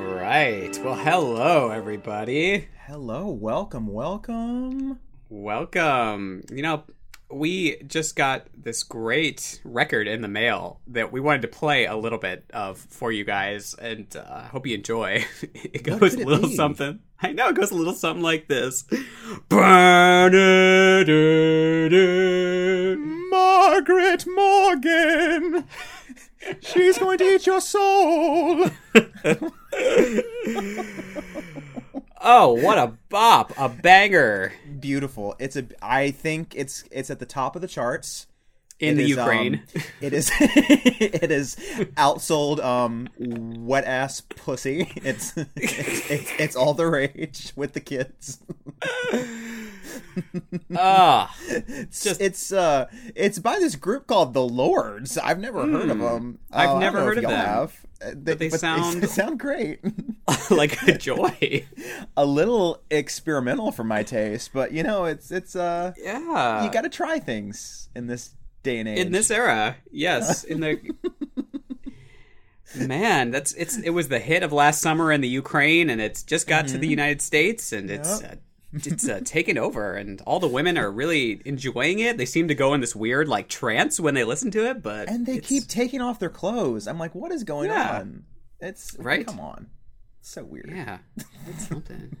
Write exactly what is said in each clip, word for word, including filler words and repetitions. right. Well, hello, everybody. Hello. Welcome. Welcome. Welcome. You know, we just got this great record in the mail that we wanted to play a little bit of for you guys, and I uh, hope you enjoy. It goes a little something. I know it goes a little something like this. Margaret Morgan, she's going to eat your soul. Oh, what a bop, a banger. Beautiful. It's a I think it's it's at the top of the charts in it the is, Ukraine. Um, it is it is outsold um wet ass pussy. It's it's, it's it's all the rage with the kids. Ah, uh, just it's uh it's by this group called The Lords. I've never mm, heard of them. Uh, I've never heard of them. Have. They, but they but sound they sound great. Like a joy. A little experimental for my taste, but you know, it's it's uh yeah. You got to try things in this day and age. In this era. Yes, yeah. in the Man, that's it's it was the hit of last summer in the Ukraine, and it's just got mm-hmm. to the United States, and yep. it's uh, it's uh, taken over, and all the women are really enjoying it. They seem to go in this weird like trance when they listen to it, but and they it's... keep taking off their clothes. I'm like, what is going yeah. on? It's right. Come on, it's so weird. Yeah, it's something.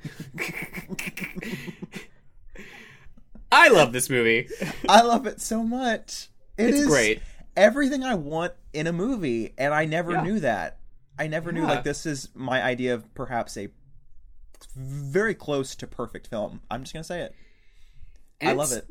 I love this movie. I love it so much. It it's is great. Everything I want in a movie, and I never yeah. knew that. I never yeah. knew like this is my idea of perhaps a. very close to perfect film. I'm just gonna say it. And I love it.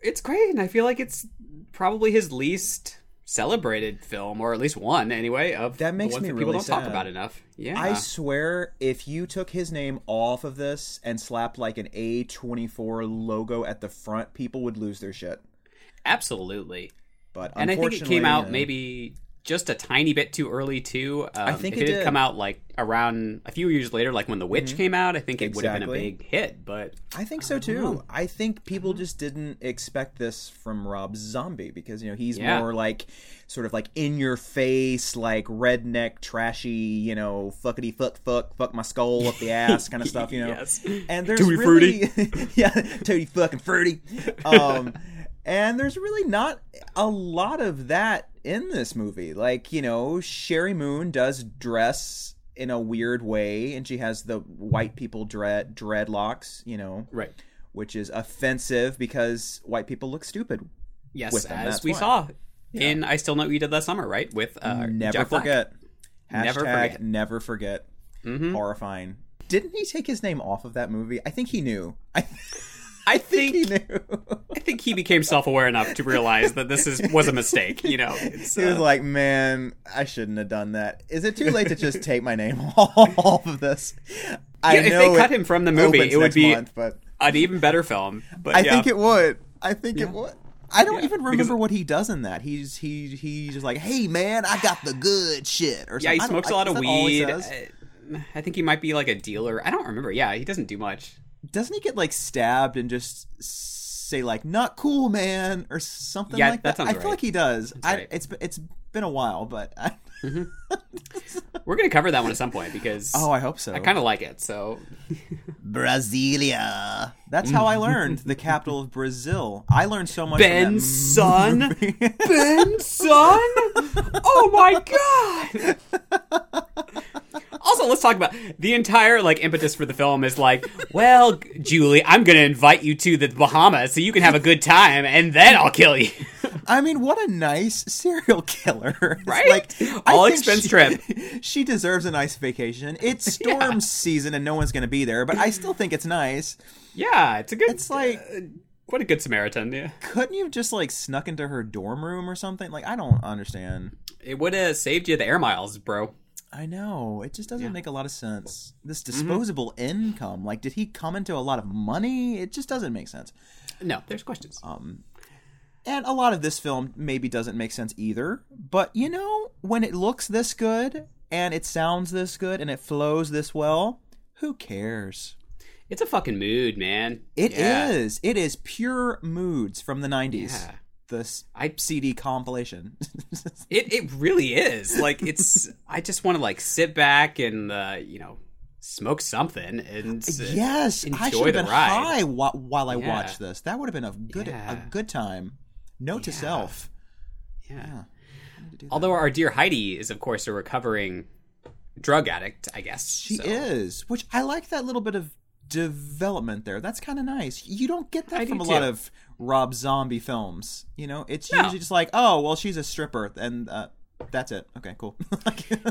It's great, and I feel like it's probably his least celebrated film, or at least one anyway. Of that makes the me that really people don't sad. Talk about enough. Yeah, I swear, if you took his name off of this and slapped like an A twenty-four logo at the front, people would lose their shit. Absolutely. But and I think it came out maybe. Just a tiny bit too early, too. Um, I think it, it did come out like around a few years later, like when The Witch mm-hmm. came out. I think it exactly. would have been a big hit, but I think so I too. Know. I think people just didn't expect this from Rob Zombie because you know he's yeah. more like sort of like in your face, like redneck, trashy, you know, fuckity fuck fuck fuck my skull up the ass kind of stuff, you know. Yes. And there's Tooty really, fruity, yeah, tooty fucking fruity. Um, and there's really not a lot of that. In this movie, like, you know, Sherry Moon does dress in a weird way, and she has the white people dread dreadlocks, you know, right, which is offensive because white people look stupid. Yes, with them. As That's we why. Saw yeah. in "I Still Know What You Did Last Summer," right? With uh, never, Jack forget. Black. Hashtag never forget, never forget, mm-hmm. horrifying. Didn't he take his name off of that movie? I think he knew. I. I think, I think he knew. I think he became self-aware enough to realize that this is was a mistake. You know, it's, he was uh, like, "Man, I shouldn't have done that." Is it too late to just take my name off of this? I yeah, know if they cut him from the movie, it would be month, but... an even better film. But I yeah. think it would. I think yeah. it would. I don't yeah, even remember because... what he does in that. He's he he's just like, "Hey, man, I got the good shit." Or yeah, something. He smokes a lot of weed. I, I think he might be like a dealer. I don't remember. Yeah, he doesn't do much. Doesn't he get, like, stabbed and just say, like, not cool, man, or something yeah, like that? that? I feel right. like he does. I, right. It's It's been a while, but... I... Mm-hmm. We're going to cover that one at some point, because... Oh, I hope so. I kind of like it, so... Brasilia. That's how I learned the capital of Brazil. I learned so much Ben Son? Ben Son? Oh, my God! Also, let's talk about the entire, like, impetus for the film is like, well, Julie, I'm going to invite you to the Bahamas so you can have a good time, and then I'll kill you. I mean, what a nice serial killer. Right? Like, all expense she, trip. She deserves a nice vacation. It's storm yeah. season, and no one's going to be there, but I still think it's nice. Yeah, it's a good... It's like... Uh, what a good Samaritan, yeah. Couldn't you have just, like, snuck into her dorm room or something? Like, I don't understand. It would have saved you the air miles, bro. I know. It just doesn't yeah. make a lot of sense. This disposable mm-hmm. income, like, did he come into a lot of money? It just doesn't make sense. No, there's questions. Um, and a lot of this film maybe doesn't make sense either. But, you know, when it looks this good and it sounds this good and it flows this well, who cares? It's a fucking mood, man. It yeah. is. It is pure moods from the nineties. Yeah. This I, C D compilation. it it really is. Like, it's, I just want to, like, sit back and, uh, you know, smoke something and uh, yes, enjoy I should have been the ride. High wa- while I yeah. watched this. That would have been a good yeah. a good time. Note yeah. to self. Yeah. yeah. Although our dear Heidi is, of course, a recovering drug addict, I guess. She so. is, which I like that little bit of development there. That's kind of nice. You don't get that I from a too. lot of Rob Zombie films. You know, it's no. usually just like, oh, well, she's a stripper, and uh, that's it. Okay, cool.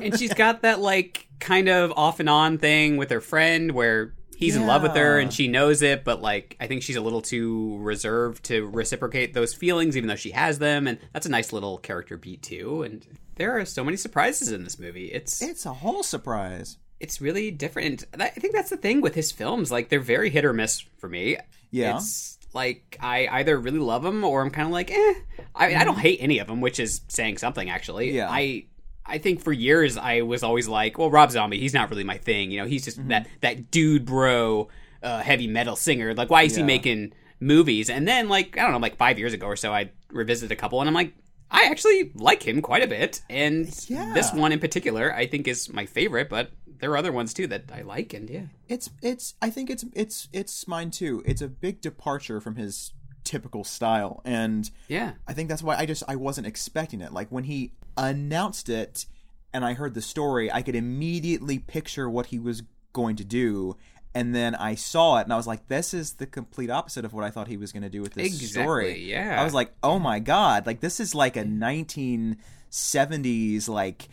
And she's got that, like, kind of off and on thing with her friend where he's yeah. in love with her and she knows it, but, like, I think she's a little too reserved to reciprocate those feelings, even though she has them. And that's a nice little character beat too. And there are so many surprises in this movie. It's it's a whole surprise. It's really different. And I think that's the thing with his films. Like, they're very hit or miss for me. Yeah. It's like, I either really love them or I'm kind of like, eh. I mean, I don't hate any of them, which is saying something, actually. Yeah. I I think for years I was always like, well, Rob Zombie, he's not really my thing. You know, he's just mm-hmm. that, that dude bro uh, heavy metal singer. Like, why is yeah. he making movies? And then, like, I don't know, like five years ago or so, I revisited a couple and I'm like, I actually like him quite a bit. And yeah. this one in particular, I think is my favorite, but there are other ones too that I like, and yeah, it's it's. I think it's it's it's mine too. It's a big departure from his typical style, and yeah, I think that's why I just I wasn't expecting it. Like, when he announced it, and I heard the story, I could immediately picture what he was going to do, and then I saw it, and I was like, "This is the complete opposite of what I thought he was going to do with this exactly, story." Yeah, I was like, "Oh my god!" Like, this is like a nineteen seventies like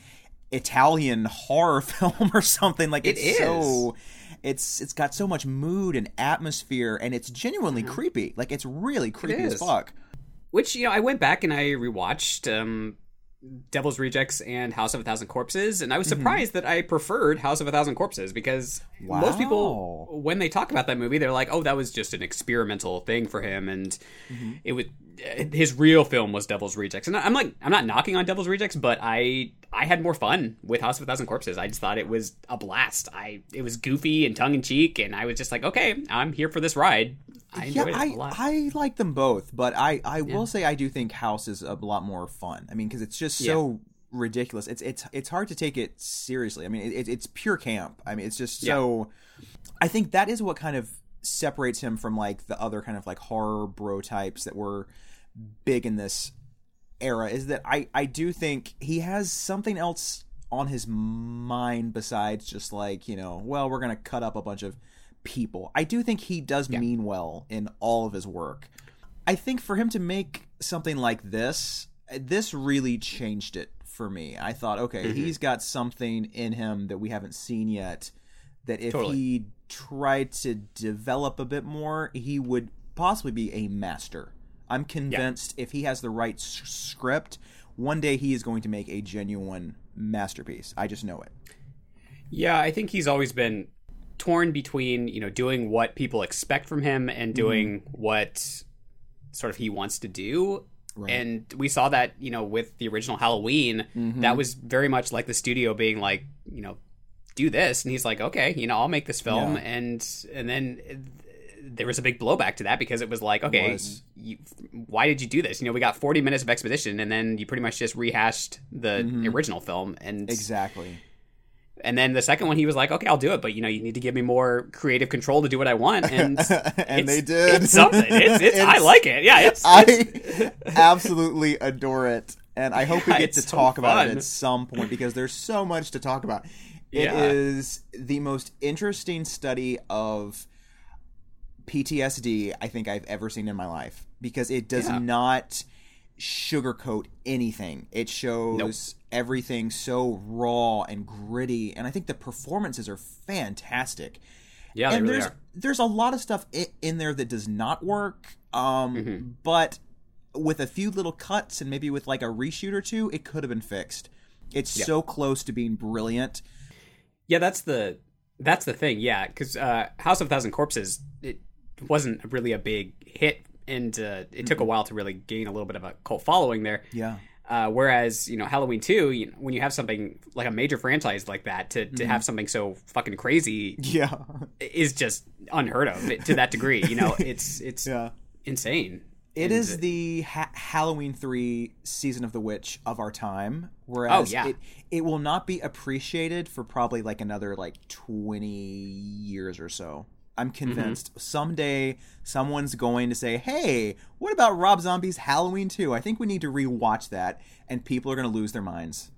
Italian horror film or something. Like, it's it is. so it's it's got so much mood and atmosphere, and it's genuinely mm-hmm. creepy. Like, it's really creepy it as fuck. Which, you know, I went back and I rewatched um Devil's Rejects and House of a Thousand Corpses, and I was surprised mm-hmm. that I preferred House of a Thousand Corpses, because wow. most people, when they talk about that movie, they're like, oh, that was just an experimental thing for him, and mm-hmm. it was his real film was Devil's Rejects. And I'm like, I'm not knocking on Devil's Rejects, but I I had more fun with House of a Thousand Corpses. I just thought it was a blast. I It was goofy and tongue-in-cheek, and I was just like, okay, I'm here for this ride. I enjoyed yeah, I, it a lot. I like them both, but I, I will yeah. say I do think House is a lot more fun. I mean, because it's just Just so yeah. ridiculous. It's it's it's hard to take it seriously. I mean, it, it's pure camp. I mean, it's just so. Yeah. I think that is what kind of separates him from, like, the other kind of, like, horror bro types that were big in this era. Is that I I do think he has something else on his mind besides just, like, you know, well, we're gonna cut up a bunch of people. I do think he does yeah. mean well in all of his work. I think for him to make something like this. This really changed it for me. I thought, okay, mm-hmm. he's got something in him that we haven't seen yet that if totally. he tried to develop a bit more, he would possibly be a master. I'm convinced yeah. if he has the right s- script, one day he is going to make a genuine masterpiece. I just know it. Yeah, I think he's always been torn between, you know, doing what people expect from him and doing mm-hmm. what sort of he wants to do. Right. And we saw that, you know, with the original Halloween, mm-hmm. that was very much like the studio being like, you know, do this. And he's like, okay, you know, I'll make this film. Yeah. And and then there was a big blowback to that because it was like, okay, was. You, why did you do this? You know, we got forty minutes of exposition and then you pretty much just rehashed the mm-hmm. original film. And exactly. And then the second one, he was like, okay, I'll do it. But, you know, you need to give me more creative control to do what I want. And, and they did. It's something. It's, it's, it's, I like it. Yeah. It's, I it's... absolutely adore it. And I hope we get to so talk fun. about it at some point because there's so much to talk about. It yeah. is the most interesting study of P T S D I think I've ever seen in my life because it does yeah. not sugarcoat anything. It shows nope. everything so raw and gritty, and I think the performances are fantastic. Yeah, and they really there's are. There's a lot of stuff in there that does not work, um mm-hmm. but with a few little cuts and maybe with like a reshoot or two, it could have been fixed. It's yeah. so close to being brilliant. Yeah, that's the that's the thing. Yeah, because uh, House of a Thousand Corpses, it wasn't really a big hit, and uh, it mm-hmm. took a while to really gain a little bit of a cult following there. Yeah. Uh, whereas, you know, Halloween two, you know, when you have something like a major franchise like that, to, to mm. have something so fucking crazy yeah. is just unheard of to that degree. You know, it's it's yeah. insane. It and is the ha- Halloween three season of the witch of our time. Whereas oh, yeah. it, it will not be appreciated for probably like another like twenty years or so. I'm convinced mm-hmm. someday someone's going to say, hey, what about Rob Zombie's Halloween two? I think we need to rewatch that. And people are going to lose their minds.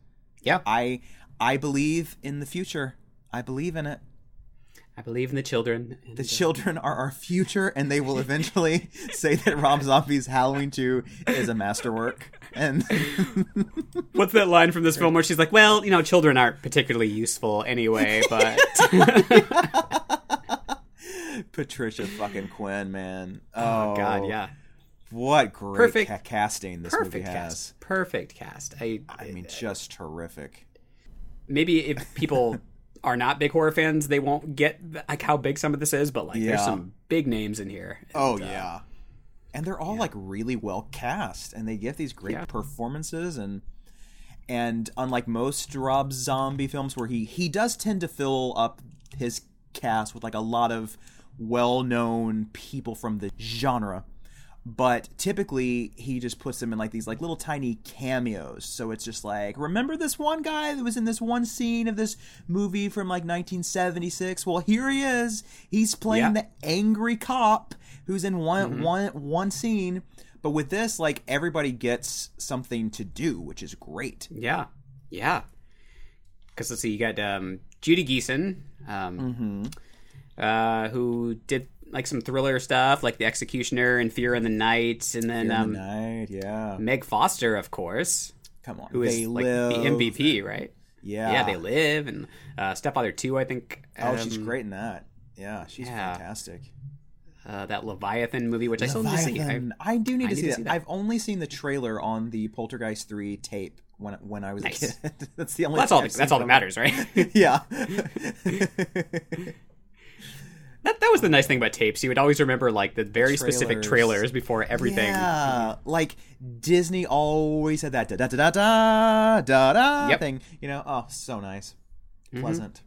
Yeah. I I believe in the future. I believe in it. I believe in the children. The children are our future, and they will eventually say that Rob Zombie's Halloween two is a masterwork. And what's that line from this film where she's like, well, you know, children aren't particularly useful anyway, but... Patricia fucking Quinn, man. Oh, oh God, yeah. What great perfect, ca- casting this movie has. Cast. Perfect cast. I, I mean, I, just terrific. Maybe if people are not big horror fans, they won't get like how big some of this is, but like yeah. there's some big names in here. And, oh, yeah. Uh, and they're all yeah. like really well cast, and they give these great yeah. performances. And and unlike most Rob Zombie films where he, he does tend to fill up his cast with like a lot of well-known people from the genre, but typically he just puts them in like these like little tiny cameos. So it's just like, remember this one guy that was in this one scene of this movie from like nineteen seventy-six? Well, here he is. He's playing yeah. the angry cop who's in one, mm-hmm. one, one scene. But with this, like, everybody gets something to do, which is great. Yeah. Yeah. Because let's see, you got um, Judy Geeson, um, mm-hmm. Uh, who did like some thriller stuff, like The Executioner and Fear in the Night, and then Fear um, the Night, yeah. Meg Foster, of course. Come on, who is they like live. The M V P, right? Yeah, yeah, They Live, and uh, Stepfather Two, I think. Um, oh, she's great in that. Yeah, she's yeah. fantastic. Uh, that Leviathan movie, which Leviathan. I still need to see. I, I do need, I to, need see to see that. I've only seen the trailer on the Poltergeist Three tape. When when I was nice. a kid, that's the only. Well, that's all. I've that's all that matters, right? yeah. That that was the nice thing about tapes. You would always remember like the very trailers. specific trailers before everything. Yeah, like Disney always had that da da da da da da yep. thing. You know, oh, so nice, mm-hmm. pleasant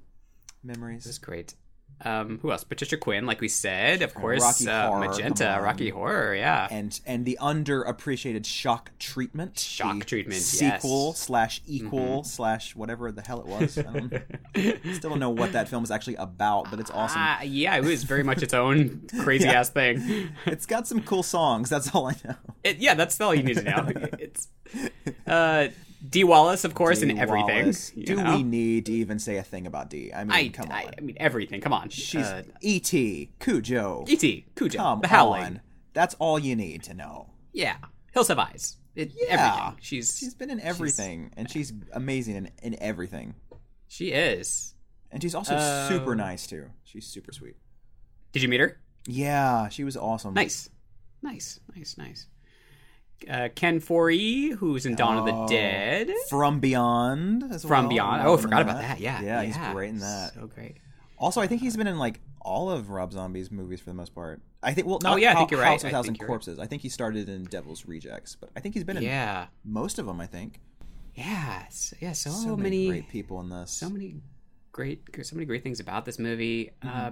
memories. That's great. Um, who else? Patricia Quinn, like we said, of course. Rocky uh, horror, Magenta, Rocky Horror, yeah. And and the underappreciated Shock Treatment. Shock Treatment, yes. Sequel slash equal mm-hmm. slash whatever the hell it was. I don't, still don't know what that film is actually about, but it's awesome. Uh, yeah, it was very much its own crazy-ass yeah. thing. It's got some cool songs, that's all I know. It, yeah, that's all you need to know. It's... Uh, Dee Wallace, of course, Dee in everything. Do know? we need to even say a thing about Dee? I mean, I, come on. I, I mean, everything. Come on. She's uh, E T, Cujo. E T, Cujo. Come the Howling. On. That's all you need to know. Yeah. Hills Have Eyes. It, yeah. Everything. She's She's been in everything, she's, and she's amazing in, in everything. She is. And she's also uh, super nice, too. She's super sweet. Did you meet her? Yeah. She was awesome. Nice. Nice, nice, nice. Uh, Ken Foree, who's in Dawn oh, of the Dead. From Beyond as From well. Beyond. Oh, I forgot about that. that. Yeah, yeah. Yeah, he's great in that. So great. Also, I think he's been in like all of Rob Zombie's movies for the most part. I think, well, not oh, yeah, I think you're right. House of a Thousand Corpses. Right. I think he started in Devil's Rejects, but I think he's been in yeah. most of them, I think. Yeah. Yeah, so, so many, many great people in this. So many great so many great things about this movie. Mm-hmm. Uh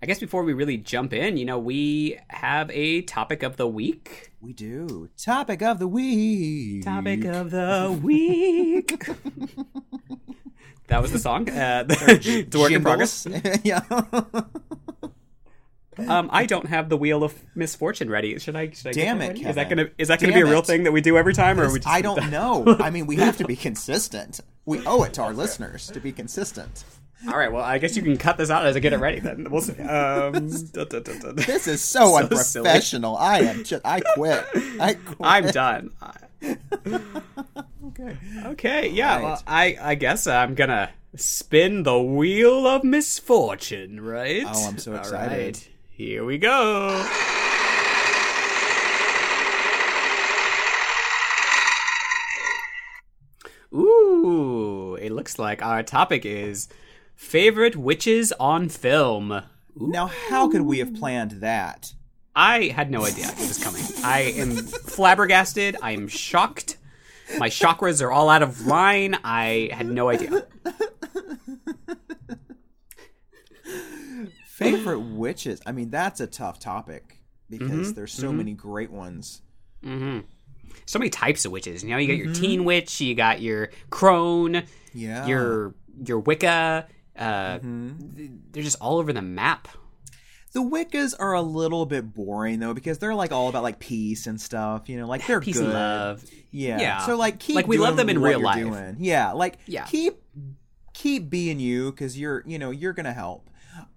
I guess before we really jump in, you know, we have a topic of the week. We do. Topic of the week. Topic of the week. That was the song. Uh, it's a work in progress. yeah. um, I don't have the Wheel of Misfortune ready. Should I? Should I Damn get it! Kevin. Is that gonna is that Damn gonna be a real it. thing that we do every time, or are we just I don't that? know. I mean, we have to be consistent. We owe it to our listeners to be consistent. All right, well, I guess you can cut this out as I get it ready, then. We'll see. Um, da, da, da, da. This is so, so unprofessional. Silly. I am. Just, I quit. I quit. I'm done. okay. Okay, yeah. Right. Well, I, I guess I'm going to spin the Wheel of Misfortune, right? Oh, I'm so excited. All right, here we go. Ooh. looks like our topic is favorite witches on film. Ooh. Now, how could we have planned that? I had no idea it was coming. I am flabbergasted. I am shocked. My chakras are all out of line. I had no idea. Favorite witches. I mean, that's a tough topic because mm-hmm. there's so mm-hmm. many great ones. Mm-hmm. So many types of witches. You know, you got mm-hmm. your teen witch, you got your crone, yeah. your your Wicca. Uh, mm-hmm. They're just all over the map. The Wiccas are a little bit boring though because they're like all about like peace and stuff. You know, like they're peace good. And love. Yeah. yeah. So like keep like we doing love them in real life. Doing. Yeah. Like yeah. keep keep being you because you're you know you're gonna help.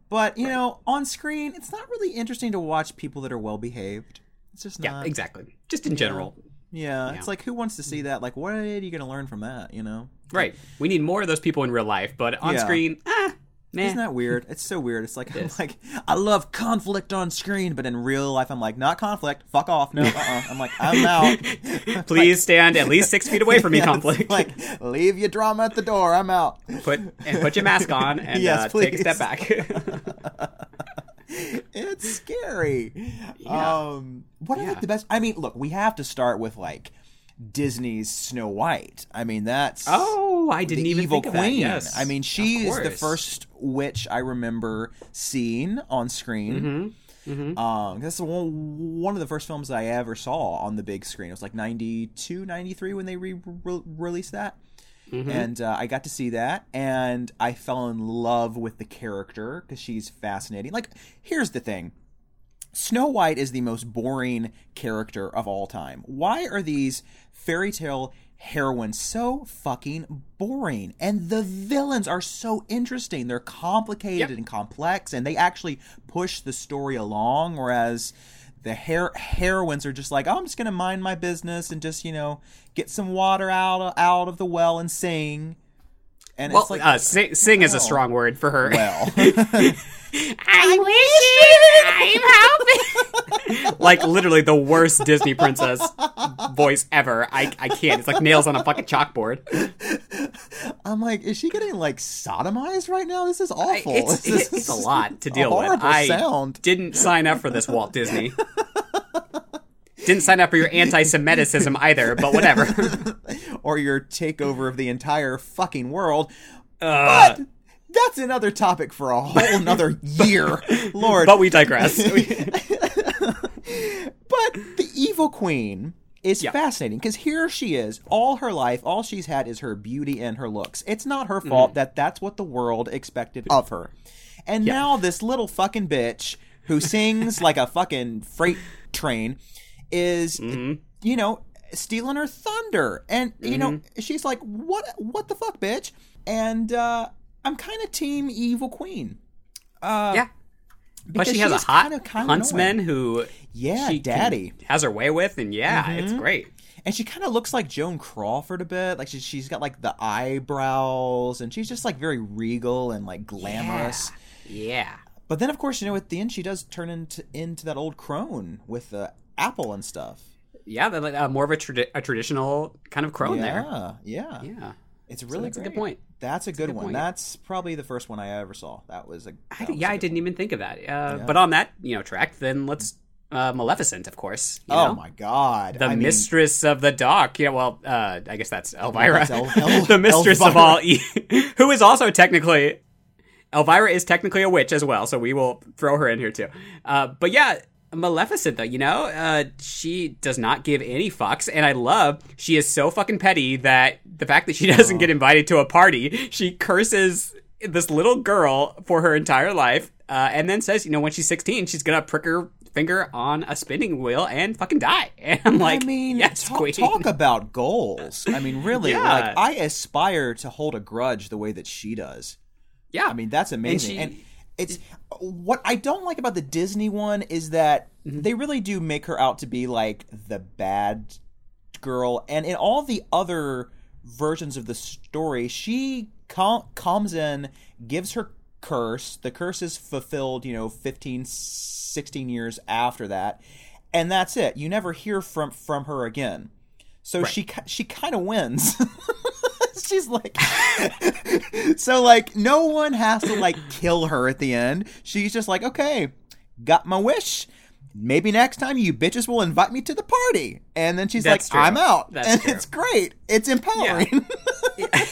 But, you right. know, on screen, it's not really interesting to watch people that are well-behaved. It's just not. Yeah, exactly. Just in general. Yeah. yeah. yeah. It's like, who wants to see that? Like, what are you going to learn from that, you know? Right. We need more of those people in real life. But on yeah. screen, ah, meh. Isn't that weird? It's so weird. It's like, I'm like, I love conflict on screen. But in real life, I'm like, not conflict. Fuck off. No, uh-uh. I'm like, I'm out. Please like, stand at least six feet away from me, yeah, conflict. Like, leave your drama at the door. I'm out. Put and put your mask on and yes, uh, take a step back. It's scary. Yeah. Um, what yeah. are like the best? I mean, look, we have to start with like Disney's Snow White. I mean, that's oh, I didn't even think of that. Yes. I mean, she is the first witch I remember seeing on screen. Mm-hmm. Mm-hmm. Um, that's one, one of the first films I ever saw on the big screen. It was like ninety-two, ninety-three when they re- re- released that, mm-hmm. and uh, I got to see that, and I fell in love with the character because she's fascinating. Like, here's the thing. Snow White is the most boring character of all time. Why are these fairy tale heroines so fucking boring? And the villains are so interesting. They're complicated yep. and complex, and they actually push the story along, whereas the her- heroines are just like, oh, I'm just going to mind my business and just, you know, get some water out of, out of the well and sing. And well, it's like, uh, sing, sing oh. is a strong word for her. Well, I wish you, I'm helping. Like literally the worst Disney princess voice ever. I I can't. It's like nails on a fucking chalkboard. I'm like, is she getting like sodomized right now? This is awful. I, it's, this it's is a lot to deal with. I sound. didn't sign up for this, Walt Disney. Didn't sign up for your anti-Semitism either, but whatever. Or your takeover of the entire fucking world. Uh, but that's another topic for a whole another year. Lord. But we digress. But the evil queen is yeah. fascinating because here she is all her life. All she's had is her beauty and her looks. It's not her fault mm-hmm. that that's what the world expected of her. And yeah. now this little fucking bitch who sings like a fucking freight train is, mm-hmm. you know, stealing her thunder. And, you mm-hmm. know, she's like, what what the fuck, bitch? And uh, I'm kind of team evil queen. Uh, yeah. But she has a hot kinda, kinda huntsman annoying. who yeah, she daddy. has her way with. And yeah, mm-hmm. it's great. And she kind of looks like Joan Crawford a bit. Like she, she's got like the eyebrows and she's just like very regal and like glamorous. Yeah. yeah. But then, of course, you know, at the end, she does turn into, into that old crone with the apple and stuff. Yeah, like uh, more of a, tra- a traditional kind of crone yeah, there. Yeah, yeah, it's really so that's great. a good point. That's a that's good, good one. Point. That's probably the first one I ever saw. That was a that I, yeah. Was a I didn't one. even think of that. Uh, yeah. But on that you know track, then let's uh, Maleficent, of course. You oh know? my God, the I mistress mean, of the dark. Yeah, well, uh, I guess that's Elvira, El- El- the mistress Elvira. of all, e- who is also technically Elvira is technically a witch as well. So we will throw her in here too. Uh, but yeah. Maleficent, though, you know, uh, she does not give any fucks, and I love she is so fucking petty that the fact that she doesn't oh. get invited to a party, she curses this little girl for her entire life, uh, and then says, you know, when she's sixteen, she's gonna prick her finger on a spinning wheel and fucking die. And I'm like, I mean, yes, talk, queen. talk about goals. I mean, really, yeah. like, I aspire to hold a grudge the way that she does. Yeah. I mean, that's amazing. And she, and, It's what I don't like about the Disney one is that mm-hmm. they really do make her out to be like the bad girl, and in all the other versions of the story, she com- comes in, gives her curse. The curse is fulfilled, you know, fifteen, sixteen years after that, and that's it. You never hear from, from her again. So right. she she kind of wins. She's like, so like no one has to like kill her at the end. She's just like, okay, got my wish. Maybe next time you bitches will invite me to the party. And then she's That's like, true. I'm out. That's and true. It's great. It's empowering. Yeah.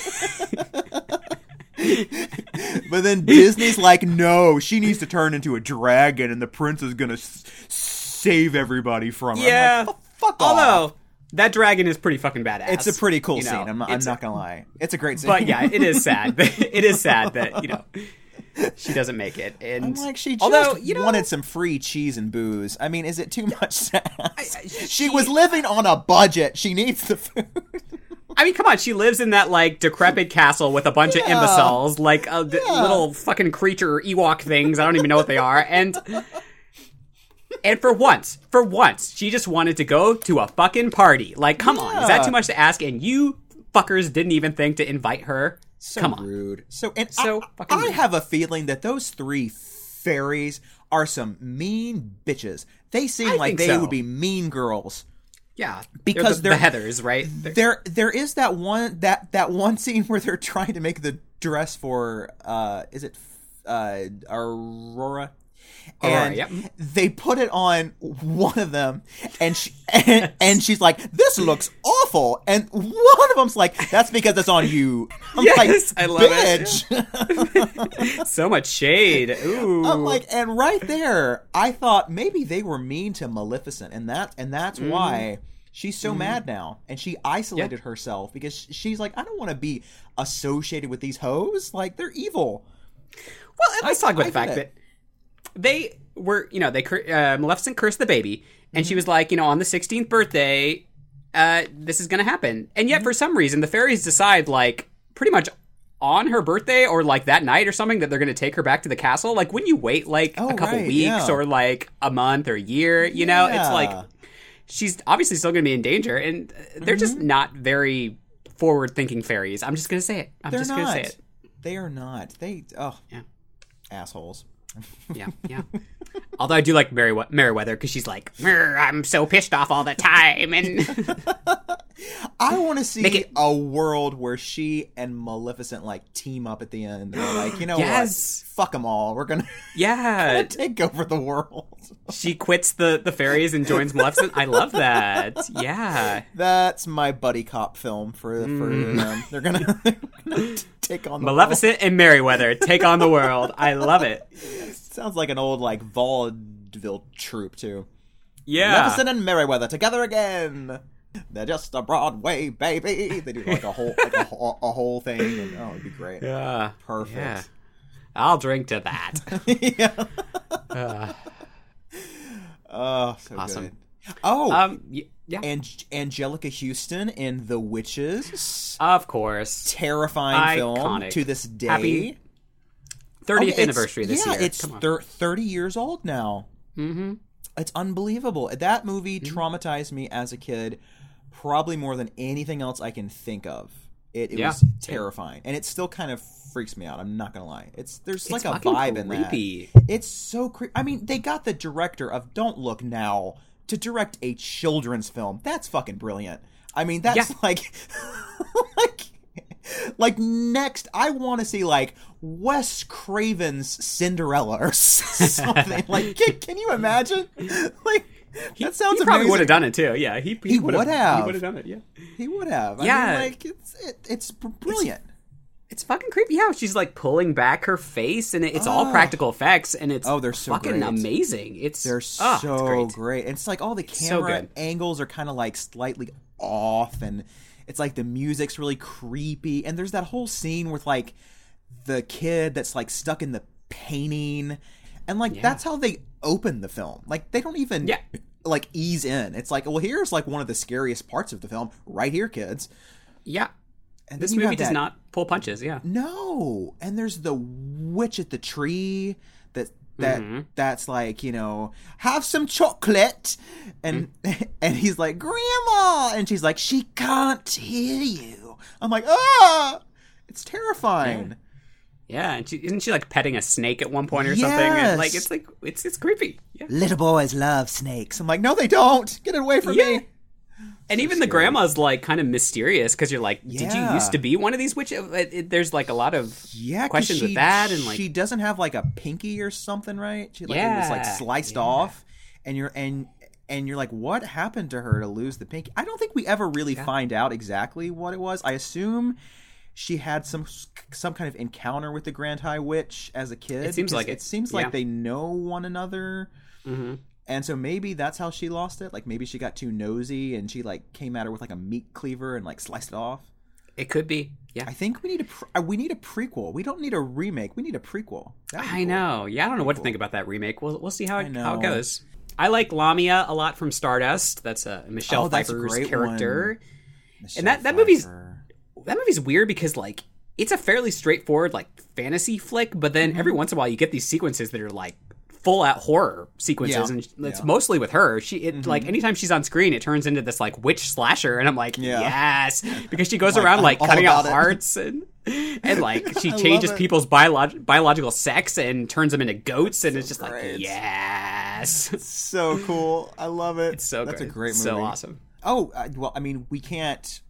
But then Disney's like, no, she needs to turn into a dragon and the prince is going to s- save everybody from her. Yeah. I'm like, oh, fuck off. Although, that dragon is pretty fucking badass. It's a pretty cool you know, scene. I'm, I'm not going to lie. It's a great scene. But yeah, it is sad. It is sad that, you know, she doesn't make it. And I'm like, she just although, you know, wanted some free cheese and booze. I mean, is it too much sad? She, she was living on a budget. She needs the food. I mean, come on. She lives in that, like, decrepit castle with a bunch yeah. of imbeciles, like uh, yeah. little fucking creature Ewok things. I don't even know what they are. And and for once, for once, she just wanted to go to a fucking party. Like, come yeah. on. Is that too much to ask? And you fuckers didn't even think to invite her. So come on. Rude. So and so I, I rude. have a feeling that those three fairies are some mean bitches. They seem I like they so. would be mean girls. Yeah, because they're the, they're, the Heathers, right? They're, there, there is that one that, that one scene where they're trying to make the dress for uh, is it uh, Aurora? And right, yep. they put it on one of them, and she, and, and she's like, "This looks awful." And one of them's like, "That's because it's on you." I'm yes, like, I love bitch. It. So much shade. Ooh. I'm like, and right there, I thought maybe they were mean to Maleficent, and that and that's mm. why she's so mm. mad now, and she isolated yep. herself because she's like, "I don't want to be associated with these hoes. Like they're evil." Well, let's I, talk about I the fact it. that. They were, you know, they uh, Maleficent cursed the baby, and mm-hmm. she was like, you know, on the sixteenth birthday, uh, this is going to happen. And yet, mm-hmm. for some reason, the fairies decide, like, pretty much on her birthday or, like, that night or something that they're going to take her back to the castle. Like, wouldn't you wait, like, oh, a couple right, weeks yeah. or, like, a month or a year? You yeah. know, it's like she's obviously still going to be in danger, and they're mm-hmm. just not very forward-thinking fairies. I'm just going to say it. I'm they're just going to say it. They are not. They, oh, yeah. assholes. yeah, yeah. Although I do like Meri- Meriwether because she's like, I'm so pissed off all the time. And I want to see it- a world where she and Maleficent like team up at the end. They're like, you know yes. what? Fuck them all. We're gonna yeah gonna take over the world. She quits the the fairies and joins Maleficent. I love that. Yeah, that's my buddy cop film for mm. for them. They're gonna, they're gonna take on the Maleficent world. And Meriwether take on the world. I love it. Sounds like an old, like, vaudeville troupe, too. Yeah. Maleficent and Meriwether together again. They're just a Broadway baby. They do, like, a whole like a, a whole thing. And, oh, it'd be great. Yeah. Perfect. Yeah. I'll drink to that. yeah. Uh, oh, so awesome. Good. Oh. Um, yeah. And Angelica Houston in The Witches. Of course. Terrifying Iconic. Film to this day. Happy- thirtieth okay, anniversary this yeah, year. Yeah, it's thir- thirty years old now. Mm-hmm. It's unbelievable. That movie mm-hmm. traumatized me as a kid probably more than anything else I can think of. It, it yeah. was terrifying. And it still kind of freaks me out. I'm not going to lie. It's There's it's like a vibe creepy. In that. It's so creepy. I mean, they got the director of Don't Look Now to direct a children's film. That's fucking brilliant. I mean, that's yeah. like... like Like, next, I want to see, like, Wes Craven's Cinderella or something. Like, can, can you imagine? Like, he, that sounds amazing. He probably would have done it, too. Yeah, he, he, he would have. He would have done it, yeah. He would have. Yeah. I mean, like, it's, it, it's brilliant. It's, it's fucking creepy. Yeah, she's, like, pulling back her face, and it, it's oh. all practical effects, and it's oh, they're so fucking great. Amazing. It's They're so oh, it's great. great. And it's, like, all the camera so angles are kind of, like, slightly off, and... It's like the music's really creepy. And there's that whole scene with like the kid that's like stuck in the painting. And like yeah. that's how they open the film. Like they don't even yeah. like ease in. It's like, well, here's like one of the scariest parts of the film right here, kids. Yeah. And this movie does that... not pull punches. Yeah. No. And there's the witch at the tree that that mm-hmm. that's like, you know, have some chocolate, and mm. and he's like, Grandma, and she's like, she can't hear you. I'm like, ah, it's terrifying. Yeah, yeah. And she isn't she like petting a snake at one point or yes. something? And like it's like it's it's creepy. Yeah. Little boys love snakes. I'm like, no, they don't. Get it away from yeah. me. And so even scary. The grandma's like kind of mysterious because you're like, yeah. did you used to be one of these witches? It, it, there's like a lot of yeah, questions she, with that, and like she doesn't have like a pinky or something, right? She like yeah. it was like sliced yeah. off, and you're and and you're like, what happened to her to lose the pinky? I don't think we ever really yeah. find out exactly what it was. I assume she had some some kind of encounter with the Grand High Witch as a kid. It seems like it, it seems like yeah. they know one another. Mm-hmm. And so maybe that's how she lost it. Like maybe she got too nosy and she like came at her with like a meat cleaver and like sliced it off. It could be. Yeah. I think we need a pre- we need a prequel. We don't need a remake. We need a prequel. I cool. know. Yeah, I don't know prequel. what to think about that remake. We'll we'll see how it how it goes. I like Lamia a lot from Stardust. That's a uh, Michelle oh, Pfeiffer's a character. Michelle and that that Pfeiffer. movie's that movie's weird because like it's a fairly straightforward like fantasy flick, but then mm-hmm. every once in a while you get these sequences that are like full out horror sequences, yeah. and it's yeah. mostly with her. She it, mm-hmm. like anytime she's on screen, it turns into this like witch slasher, and I'm like, yeah. yes, because she goes like, around like I'm cutting out it. hearts and and like she changes people's biolog- biological sex and turns them into goats, and so it's just great. like yes, it's so cool. I love it. It's so that's great. a great movie. So awesome. Oh uh, well, I mean, we can't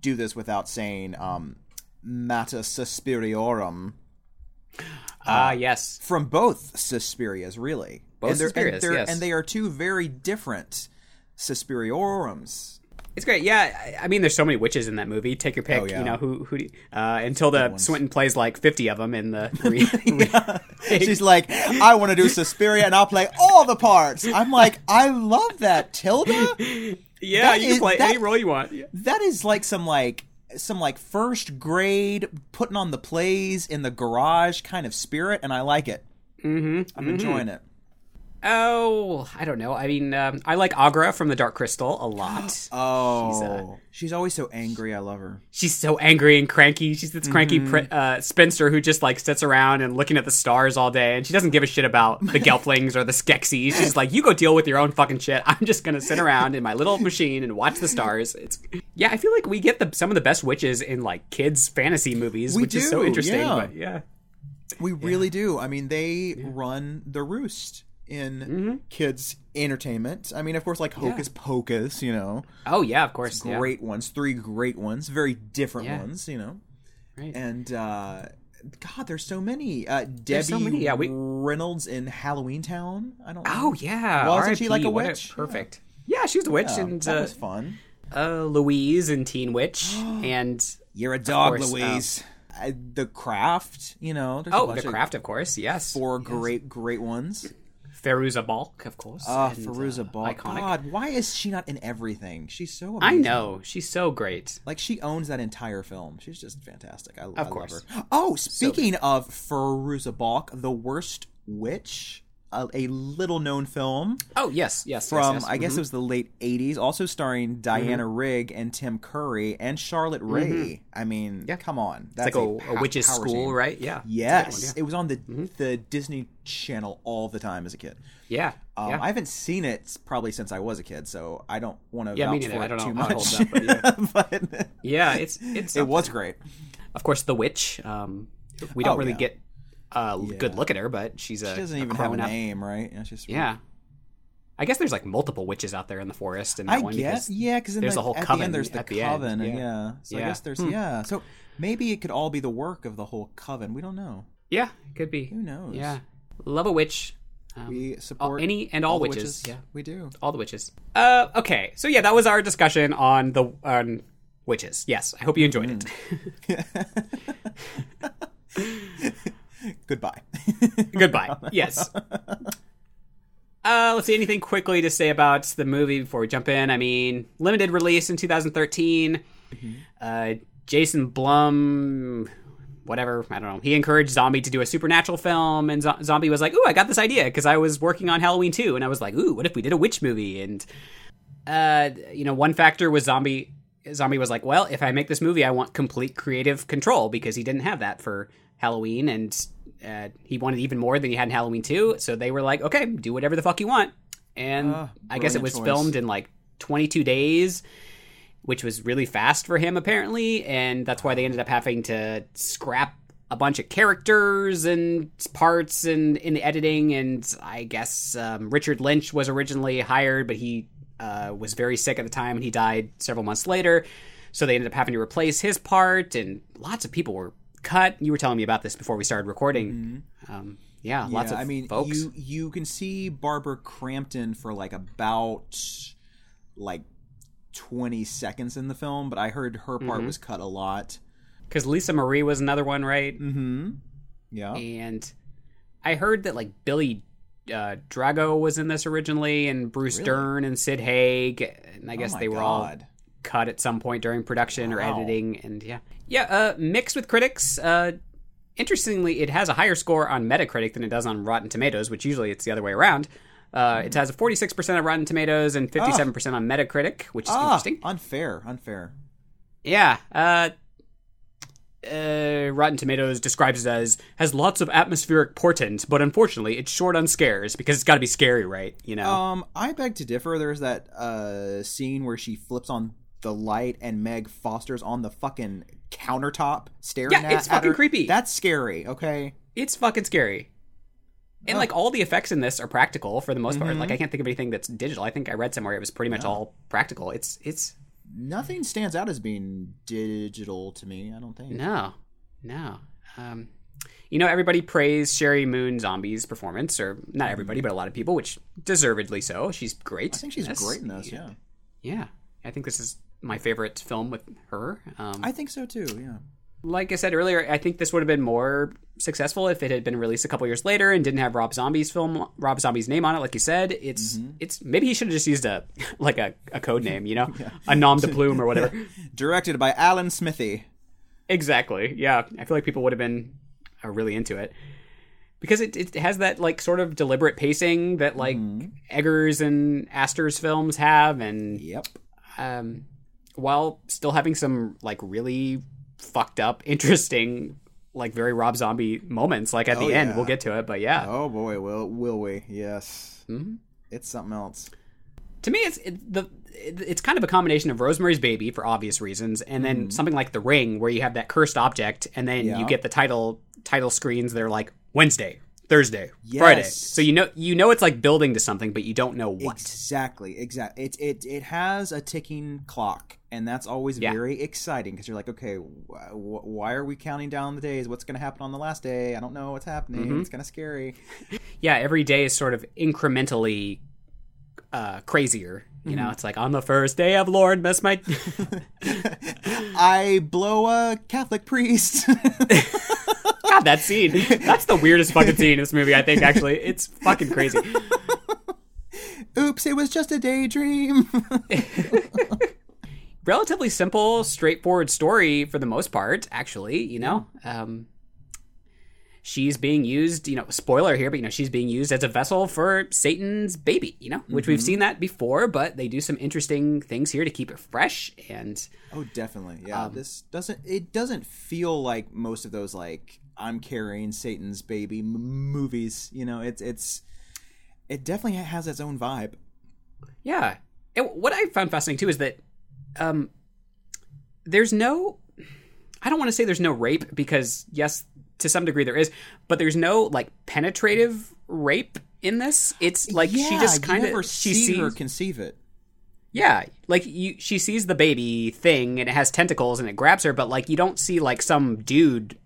do this without saying um, Mater Suspiriorum. Ah, uh, uh, yes. From both Suspirias, really. Both and Suspirias, and yes. And they are two very different Suspiriorums. It's great. Yeah, I mean, there's so many witches in that movie. Take your pick. Oh, yeah. You know, who, who do you, uh, and Tilda Swinton plays like fifty of them in the re- yeah. She's like, I want to do Suspiria and I'll play all the parts. I'm like, I love that, Tilda. Yeah, that you is, can play that, any role you want. Yeah. That is like some like... some like first grade putting on the plays in the garage kind of spirit, and I like it. Mm-hmm. I'm enjoying mm-hmm. it. Oh, I don't know. I mean, um, I like Agra from The Dark Crystal a lot. oh, she's, uh, she's always so angry. I love her. She's so angry and cranky. She's this cranky mm-hmm. uh, spinster who just like sits around and looking at the stars all day, and she doesn't give a shit about the Gelflings or the Skeksis. She's like, you go deal with your own fucking shit. I'm just gonna sit around in my little machine and watch the stars. It's yeah. I feel like we get the, some of the best witches in like kids fantasy movies, we which do, is so interesting. Yeah. But yeah, we really yeah. do. I mean, they yeah. run the roost in mm-hmm. kids entertainment. I mean, of course, like Hocus yeah. Pocus, you know. Oh yeah, of course. Some great yeah. ones, three great ones, very different yeah. ones, you know. Right. And uh, God, there's so many. Uh, Debbie so many. Yeah, we... Reynolds in Halloween Town. I don't. Oh know. yeah, wasn't R I P she like a witch? A, perfect. Yeah. yeah, she was a witch, yeah, and that uh, was fun. Uh, Louise in Teen Witch, and you're a dog, course, Louise. Um, uh, the Craft, you know. Oh, a The Craft, of, of course. Yes, four yes. great, great ones. Fairuza Balk, of course. Oh, uh, Fairuza Balk. Uh, God, why is she not in everything? She's so amazing. I know. She's so great. Like, she owns that entire film. She's just fantastic. I, of I course. love her. Oh, speaking so of Fairuza Balk, The Worst Witch, a, a little-known film. Oh, yes, yes. From, yes, yes. I guess mm-hmm. it was the late eighties, also starring Diana mm-hmm. Rigg and Tim Curry and Charlotte Rae. Mm-hmm. I mean, yeah. come on. That's it's like a, a, a witch's school, team. right? Yeah. Yes. One, yeah. It was on the mm-hmm. the Disney Channel all the time as a kid. Yeah, um, yeah. I haven't seen it probably since I was a kid, so I don't want to yeah, vouch for I don't it too know much. Up, but yeah. but yeah, it's it's something. It was great. Of course, The Witch. Um, we don't oh, really yeah. get a yeah. good look at her, but she's a she doesn't a even have a name, up. right? It's just really... Yeah, I guess there's like multiple witches out there in the forest, and that I one guess because yeah, because there's the, a whole at coven. The end, there's the coven, the and, yeah. yeah. So yeah. I guess there's hmm. yeah. So maybe it could all be the work of the whole coven. We don't know. Yeah, it could be. Who knows? Yeah, love a witch. Um, we support all, any and all, all witches. witches. Yeah, we do all the witches. Uh, okay, so yeah, that was our discussion on the on witches. Yes, I hope you enjoyed mm-hmm. it. Goodbye. Goodbye. Yes. Uh, let's see. Anything quickly to say about the movie before we jump in? I mean, limited release in two thousand thirteen. Mm-hmm. Uh, Jason Blum. Whatever, I don't know. He encouraged Zombie to do a supernatural film, and Zo- Zombie was like, ooh, I got this idea, because I was working on Halloween two, and I was like, ooh, what if we did a witch movie? And, uh, you know, one factor was Zombie Zombie was like, well, if I make this movie, I want complete creative control, because he didn't have that for Halloween, and uh, he wanted even more than he had in Halloween two, so they were like, okay, do whatever the fuck you want. And uh, I guess it was choice. filmed in, like, twenty-two days, which was really fast for him, apparently, and that's why they ended up having to scrap a bunch of characters and parts and in the editing, and I guess um, Richard Lynch was originally hired, but he uh, was very sick at the time, and he died several months later. So they ended up having to replace his part, and lots of people were cut. You were telling me about this before we started recording. Mm-hmm. Um, yeah, yeah, lots of I mean, folks. You, you can see Barbara Crampton for like about like twenty seconds in the film, but I heard her part mm-hmm. was cut a lot. Because Lisa Marie was another one, right? Mm-hmm. Yeah. And I heard that like Billy uh, Drago was in this originally, and Bruce really? Dern and Sid Haig, and I guess oh they were God. all cut at some point during production wow. or editing, and yeah. Yeah, uh, mixed with critics. Uh, interestingly, it has a higher score on Metacritic than it does on Rotten Tomatoes, which usually it's the other way around. Uh, mm-hmm. It has a forty-six percent on Rotten Tomatoes and fifty-seven percent oh. on Metacritic, which is oh, interesting. Unfair, unfair. Yeah, uh... Uh, Rotten Tomatoes describes it as has lots of atmospheric portent, but unfortunately it's short on scares because it's got to be scary, right? You know. Um, I beg to differ. There's that uh scene where she flips on the light and Meg Foster's on the fucking countertop staring. Yeah, at, it's fucking at her. Creepy. That's scary. Okay, it's fucking scary. And oh. like all the effects in this are practical for the most mm-hmm. part. Like I can't think of anything that's digital. I think I read somewhere it was pretty much yeah. all practical. It's it's. Nothing stands out as being digital to me, I don't think. No, no. Um, you know, everybody praised Sherry Moon Zombie's performance, or not everybody, but a lot of people, which deservedly so. She's great. I think she's great in this, yeah. Yeah. I think this is my favorite film with her. Um, I think so, too, yeah. Like I said earlier, I think this would have been more successful if it had been released a couple years later and didn't have Rob Zombie's film, Rob Zombie's name on it. Like you said, it's mm-hmm. it's maybe he should have just used a like a, a code name, you know, yeah. a nom de plume or whatever. Directed by Alan Smithy. Exactly. Yeah, I feel like people would have been uh, really into it because it it has that like sort of deliberate pacing that like mm-hmm. Eggers and Astor's films have, and yep, um, while still having some like really fucked up, interesting, like very Rob Zombie moments. Like at oh, the yeah. end, we'll get to it, but yeah. Oh boy, will will we? Yes, mm-hmm. it's something else. To me, it's it, the it, it's kind of a combination of Rosemary's Baby for obvious reasons, and then mm-hmm. something like The Ring, where you have that cursed object, and then yeah. you get the title title screens that are like Wednesday, Thursday, yes. Friday. So you know you know it's like building to something, but you don't know what. Exactly, exactly. It it it has a ticking clock. And that's always yeah. very exciting because you're like, okay, wh- wh- why are we counting down the days? What's going to happen on the last day? I don't know what's happening. Mm-hmm. It's kind of scary. Yeah, every day is sort of incrementally uh, crazier. You mm-hmm. know, it's like on the first day of Lord, bless my... I blow a Catholic priest. God, that scene. That's the weirdest fucking scene in this movie, I think, actually. It's fucking crazy. Oops, it was just a daydream. Relatively simple, straightforward story for the most part, actually, you know. Um, she's being used, you know, spoiler here, but, you know, she's being used as a vessel for Satan's baby, you know, mm-hmm. which we've seen that before, but they do some interesting things here to keep it fresh. And oh, definitely. Yeah, um, this doesn't it doesn't feel like most of those, like, I'm carrying Satan's baby m- movies, you know, it's it's it definitely has its own vibe. Yeah. It, what I found fascinating, too, is that Um, there's no, I don't want to say there's no rape because yes, to some degree there is, but there's no like penetrative rape in this. It's like yeah, she just kind of, she sees her conceive it. Yeah. Like you, she sees the baby thing and it has tentacles and it grabs her, but like, you don't see like some dude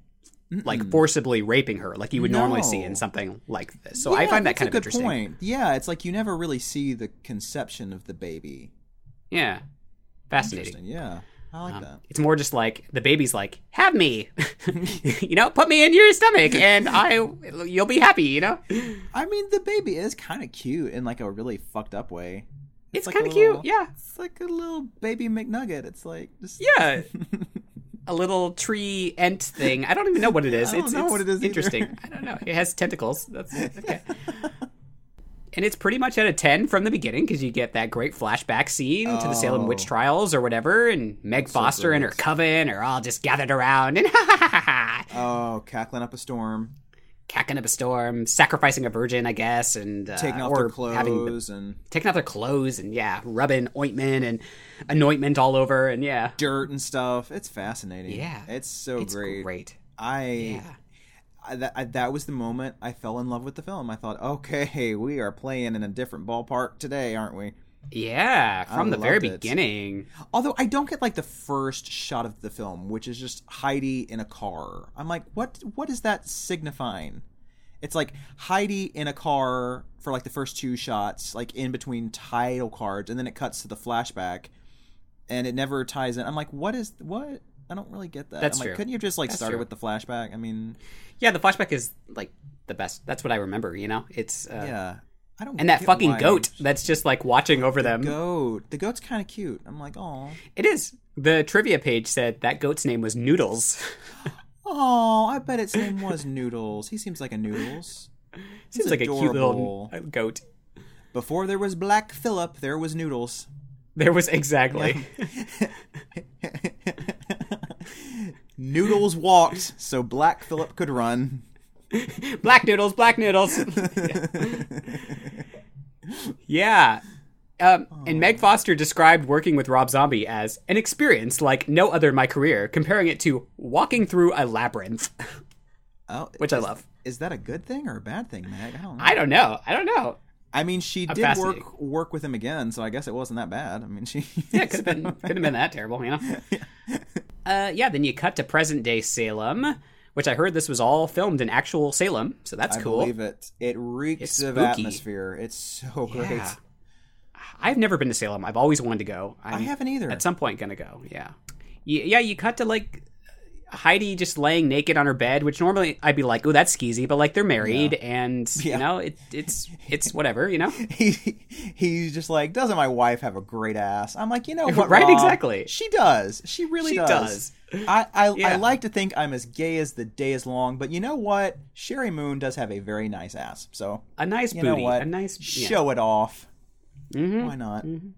Mm-mm. like forcibly raping her like you would no. normally see in something like this. So yeah, I find that kind of interesting. Point. Yeah. It's like, you never really see the conception of the baby. Yeah. Fascinating. Yeah, I like um, that. It's more just like the baby's like, have me, you know, put me in your stomach and I, you'll be happy, you know? I mean, the baby is kind of cute in like a really fucked up way. It's, it's like kind of cute, yeah. It's like a little baby McNugget. It's like just... Yeah, a little tree ent thing. I don't even know what it is. I don't it's, know it's what it is interesting. Either. I don't know. It has tentacles. That's okay. And it's pretty much at a ten from the beginning because you get that great flashback scene oh. to the Salem witch trials or whatever, and Meg Foster so and her coven are all just gathered around and ha ha ha ha. Oh, cackling up a storm, cackling up a storm, sacrificing a virgin, I guess, and uh, taking off or their clothes having, and taking off their clothes and yeah, rubbing ointment and anointment all over and yeah, dirt and stuff. It's fascinating. Yeah, it's so it's great. Great. I. Yeah. I, that, I, that was the moment I fell in love with the film. I thought, okay, we are playing in a different ballpark today, aren't we? Yeah, from I the very it. beginning. Although I don't get like the first shot of the film, which is just Heidi in a car. I'm like, what? What is that signifying? It's like Heidi in a car for like the first two shots, like in between title cards, and then it cuts to the flashback, and it never ties in. I'm like, what is what? I don't really get that. That's I'm true. Like, couldn't you just like That's started true. with the flashback? I mean, yeah, the flashback is like the best. That's what I remember. You know, it's uh... yeah. I don't and that fucking why. goat that's just like watching over the them. Goat. The goat's kind of cute. I'm like, oh. It is. The trivia page said that goat's name was Noodles. Oh, I bet its name was Noodles. He seems like a Noodles. He's seems adorable. Like a cute little goat. Before there was Black Phillip, there was Noodles. There was exactly. Yeah. Noodles walked so Black Phillip could run. Black Noodles, Black Noodles. Yeah. Um, and Meg Foster described working with Rob Zombie as an experience like no other in my career, comparing it to walking through a labyrinth. Oh, which is, I love. Is that a good thing or a bad thing, Meg? I don't know. I don't know. I don't know. I mean, she I'm did work work with him again, so I guess it wasn't that bad. I mean, she yeah, it could have been could have been that terrible, you know. Yeah. Uh, yeah. Then you cut to present day Salem. Which I heard this was all filmed in actual Salem, so that's I cool. I believe it. It reeks of atmosphere. It's so great. Yeah. I've never been to Salem. I've always wanted to go. I'm I haven't either. At some point going to go, yeah. Yeah, you cut to, like, Heidi just laying naked on her bed, which normally I'd be like, oh, that's skeezy, but, like, they're married, yeah. and, yeah. you know, it, it's it's whatever, you know? he He's just like, doesn't my wife have a great ass? I'm like, you know what, right, Rob? Exactly. She does. She really she does. She does. I I, yeah. I like to think I'm as gay as the day is long, but you know what? Sherry Moon does have a very nice ass, so a nice you booty, know what? a nice yeah. show it off. Mm-hmm. Why not? Mm-hmm.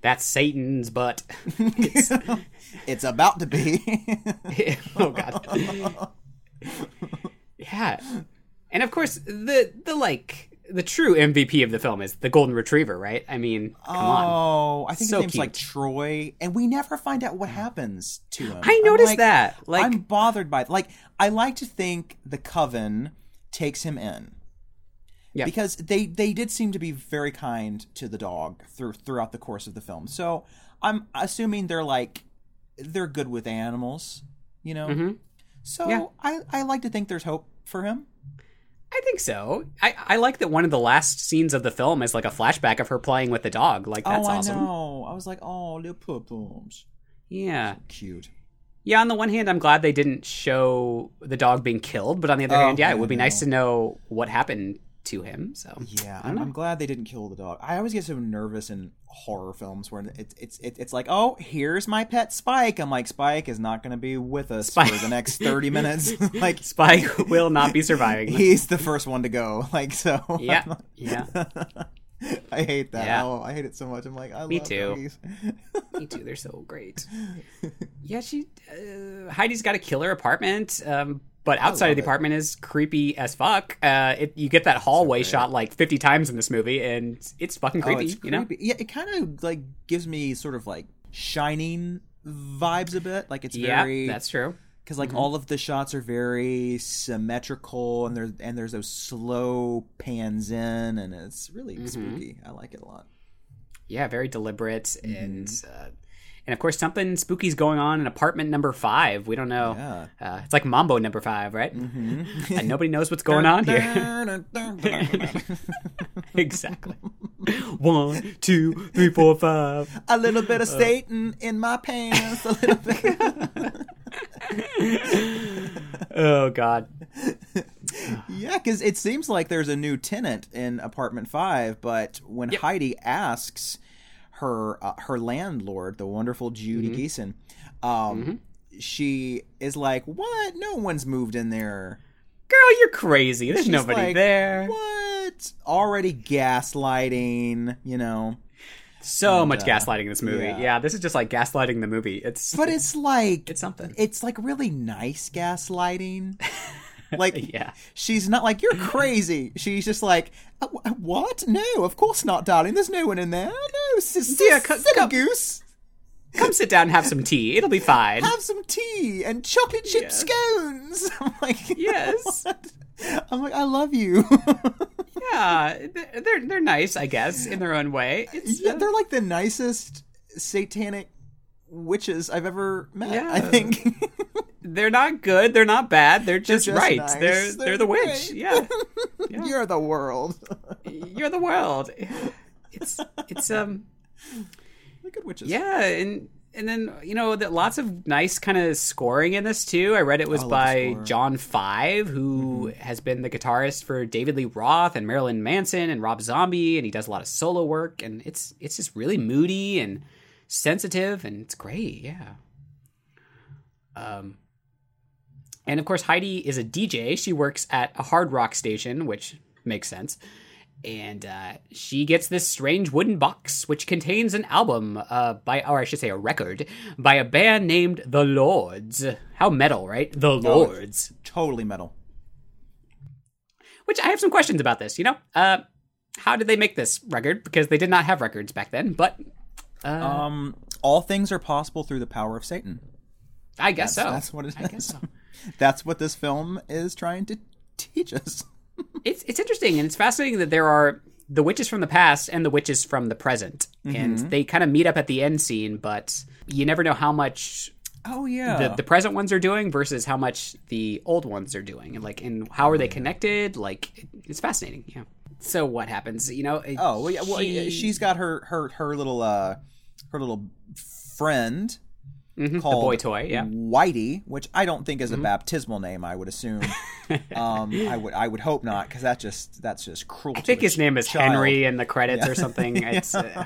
That's Satan's butt. It's, it's about to be. Oh God. Yeah, and of course the the like. The true M V P of the film is the golden retriever, right? I mean, come oh, on. Oh, I think so his name's cute. Like Troy, and we never find out what happens to him. I noticed like, that. Like, I'm bothered by it. Like, I like to think the coven takes him in, yeah, because they they did seem to be very kind to the dog through throughout the course of the film. So I'm assuming they're like they're good with animals, you know. Mm-hmm. So yeah. I I like to think there's hope for him. I think so. I, I like that one of the last scenes of the film is like a flashback of her playing with the dog. Like, that's oh, I awesome. Know. I was like, oh, little poopoos. Yeah. So cute. Yeah, on the one hand, I'm glad they didn't show the dog being killed. But on the other oh, hand, yeah, I it would be know. nice to know what happened to him. So yeah, I'm, I'm glad they didn't kill the dog. I always get so nervous in horror films where it's it's it's like, oh, here's my pet Spike. I'm like, Spike is not going to be with us Spike. for the next thirty minutes. Like, Spike will not be surviving. He's the first one to go. Like, so yeah, like, yeah. I hate that. Yeah. Oh, I hate it so much. I'm like, I Me love too. Me too. They're so great. Yeah, she uh, Heidi's got a killer apartment. Um, But outside of the apartment it. is creepy as fuck. Uh, it, you get that hallway so shot like fifty times in this movie, and it's fucking creepy. Oh, it's creepy. You know? Yeah, it kind of like gives me sort of like Shining vibes a bit. Like it's yeah, very that's true. Because like mm-hmm. all of the shots are very symmetrical, and there's and there's those slow pans in, and it's really mm-hmm. spooky. I like it a lot. Yeah, very deliberate, mm-hmm. and. Uh, And, of course, something spooky's going on in apartment number five. We don't know. Yeah. Uh, it's like Mambo number five, right? Mm-hmm. And nobody knows what's going on here. Exactly. One, two, three, four, five. A little bit of uh, Satan in my pants. A little bit. Oh, God. Yeah, because it seems like there's a new tenant in apartment five, but when yep. Heidi asks... Her uh, her landlord, the wonderful Judy mm-hmm. Geeson, um, mm-hmm. she is like, what? No one's moved in there. Girl, you're crazy. There's She's nobody like, there. What? Already gaslighting, you know. So and, much uh, gaslighting in this movie. Yeah. yeah, this is just like gaslighting the movie. It's But it's, it's like... It's something. It's like really nice gaslighting. Like, yeah. She's not like, you're crazy. She's just like, what? No, of course not, darling. There's no one in there. No, sister, yeah, come, come, goose. Come sit down and have some tea. It'll be fine. Have some tea and chocolate chip yes. scones. I'm like, yes. What? I'm like, I love you. Yeah, they're they're nice, I guess, in their own way. It's, yeah, they're like the nicest satanic witches I've ever met. Yeah. I think they're not good, they're not bad, they're just, they're just right. Nice. They're, they're they're the witch. Right. Yeah. Yeah, you're the world. You're the world. It's it's um, they're good witches. Yeah, and and then you know that lots of nice kind of scoring in this too. I read it was by John Five, who mm-hmm. has been the guitarist for David Lee Roth and Marilyn Manson and Rob Zombie, and he does a lot of solo work. And it's it's just really moody and sensitive, and it's great. Yeah. Um, and of course Heidi is a D J. She works at a hard rock station, which makes sense. And uh, she gets this strange wooden box, which contains an album uh, by, or I should say a record, by a band named The Lords. How metal, right? The Lords. Oh, totally metal. Which I have some questions about this, you know? Uh, how did they make this record? Because they did not have records back then, but... Uh, um, all things are possible through the power of Satan. I guess that's, so. That's what it is. I guess so. That's what this film is trying to teach us. It's it's interesting, and it's fascinating that there are the witches from the past and the witches from the present, mm-hmm. and they kind of meet up at the end scene, but you never know how much oh yeah the, the present ones are doing versus how much the old ones are doing, and like and how are they connected. Like it's fascinating. Yeah. So what happens? You know? Oh well, yeah, well she... she's got her her her little uh, her little friend. Mm-hmm. Called the boy toy, yeah. Whitey, which I don't think is a mm-hmm. baptismal name. I would assume. um, I would, I would hope not, because that just that's just cruel. I think to his name is child. Henry in the credits yeah. or something. yeah. It's uh,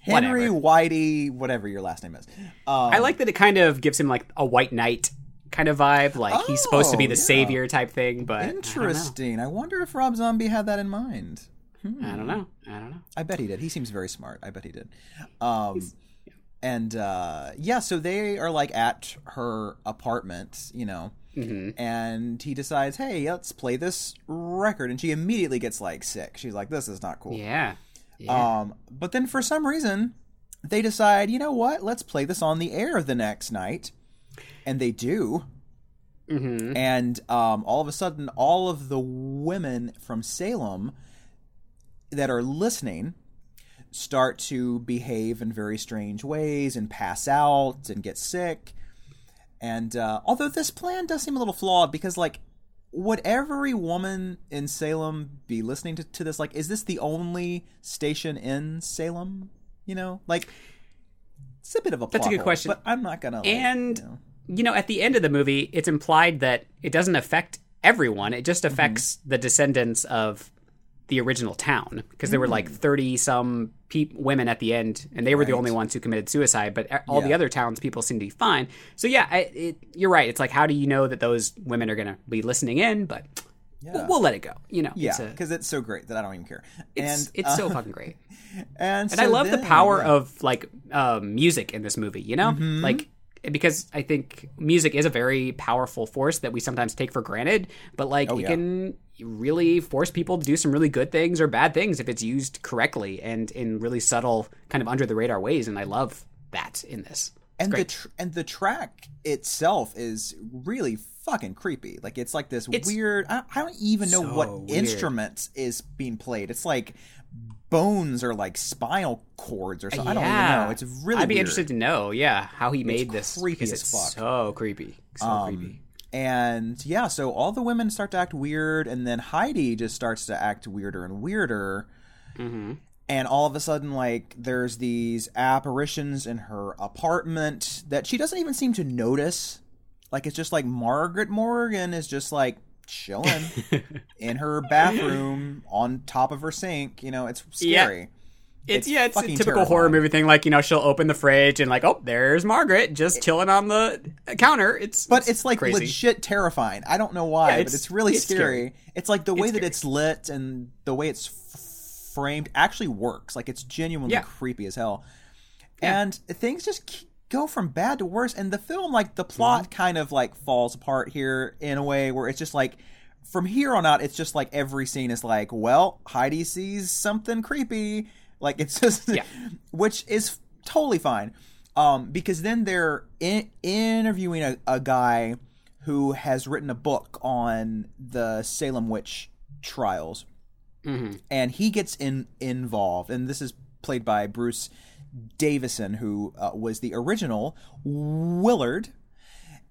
Henry whatever. Whitey, whatever your last name is. Um, I like that it kind of gives him like a white knight kind of vibe, like oh, he's supposed to be the yeah. savior type thing. But interesting. I, I wonder if Rob Zombie had that in mind. Hmm. I don't know. I don't know. I bet he did. He seems very smart. I bet he did. Um, he's- And, uh, yeah, so they are, like, at her apartment, you know, mm-hmm. and he decides, hey, let's play this record. And she immediately gets, like, sick. She's like, this is not cool. Yeah. yeah. Um, but then for some reason, they decide, you know what, let's play this on the air the next night. And they do. Mm-hmm. And um, all of a sudden, all of the women from Salem that are listening start to behave in very strange ways and pass out and get sick. And uh, although this plan does seem a little flawed, because like would every woman in Salem be listening to, to this? Like, is this the only station in Salem? You know, like it's a bit of a plot that's a good question, but I'm not gonna like, and you know. you know at the end of the movie it's implied that it doesn't affect everyone, it just affects mm-hmm. the descendants of the original town, because there were like thirty some pe- women at the end, and they were right. the only ones who committed suicide, but all yeah. the other towns people seem to be fine. So yeah, I, it, you're right. It's like, how do you know that those women are going to be listening in? But yeah. we'll, we'll let it go, you know? Yeah. Because it's, it's so great that I don't even care. It's, and, it's uh, so fucking great. And, so and I love then, the power yeah. of like uh, music in this movie, you know, mm-hmm. like, because I think music is a very powerful force that we sometimes take for granted, but like oh, it yeah. can really force people to do some really good things or bad things if it's used correctly and in really subtle kind of under the radar ways. And I love that in this. It's and great. the tr- and the track itself is really fucking creepy. Like it's like this it's weird. I don't, I don't even know so what weird. instruments is being played. It's like bones or like spinal cords or something. Yeah. I don't even know. It's really I'd be weird. interested to know, yeah, how he made it's this. Creepy as it's fuck. So creepy. So um, creepy. And yeah, so all the women start to act weird, and then Heidi just starts to act weirder and weirder. Mm-hmm. And all of a sudden, like, there's these apparitions in her apartment that she doesn't even seem to notice. Like, it's just like Margaret Morgan is just like chilling in her bathroom on top of her sink. You know, it's scary. Yeah. It's, it's yeah, it's a typical terrifying. horror movie thing. Like, you know, she'll open the fridge and like, oh, there's Margaret just it, chilling on the counter. It's but it's, it's like crazy. Legit terrifying. I don't know why, yeah, it's, but it's really it's scary. scary. It's like the way it's that scary. It's lit and the way it's f- framed actually works. Like, it's genuinely yeah. creepy as hell. Yeah. And things just keep go from bad to worse, and the film, like the plot mm-hmm. kind of like falls apart here in a way where it's just like from here on out it's just like every scene is like, well, Heidi sees something creepy, like it's just yeah. which is totally fine, um because then they're in- interviewing a-, a guy who has written a book on the Salem witch trials, Mm-hmm. And he gets in involved, and this is played by Bruce Davison, who uh, was the original Willard,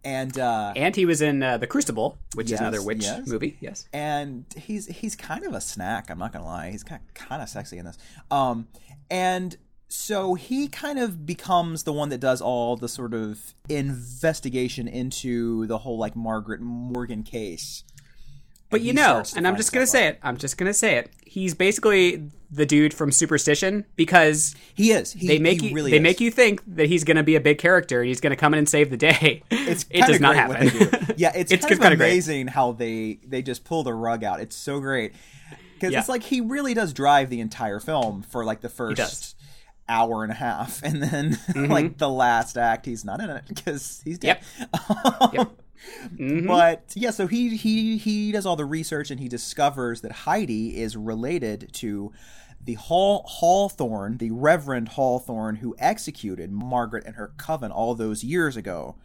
and uh, and he was in uh, The Crucible, which yes, is another witch yes. movie. Yes, and he's he's kind of a snack. I'm not gonna lie, he's kind of, kind of sexy in this. Um, and so he kind of becomes the one that does all the sort of investigation into the whole like Margaret Morgan case. But you know, and I'm just going to say it. I'm just going to say it. He's basically the dude from Superstition, because he is. He, they make he you, really they is. make you think that he's going to be a big character and he's going to come in and save the day. It's it does not happen. Do. Yeah, it's, it's kind, kind of amazing great. how they they just pull the rug out. It's so great, because yeah. it's like he really does drive the entire film for like the first hour and a half, and then mm-hmm. like the last act, he's not in it because he's dead. Yep. yep. Mm-hmm. But yeah, so he he he does all the research, and he discovers that Heidi is related to the Haw- Hawthorne, the Reverend Hawthorne, who executed Margaret and her coven all those years ago.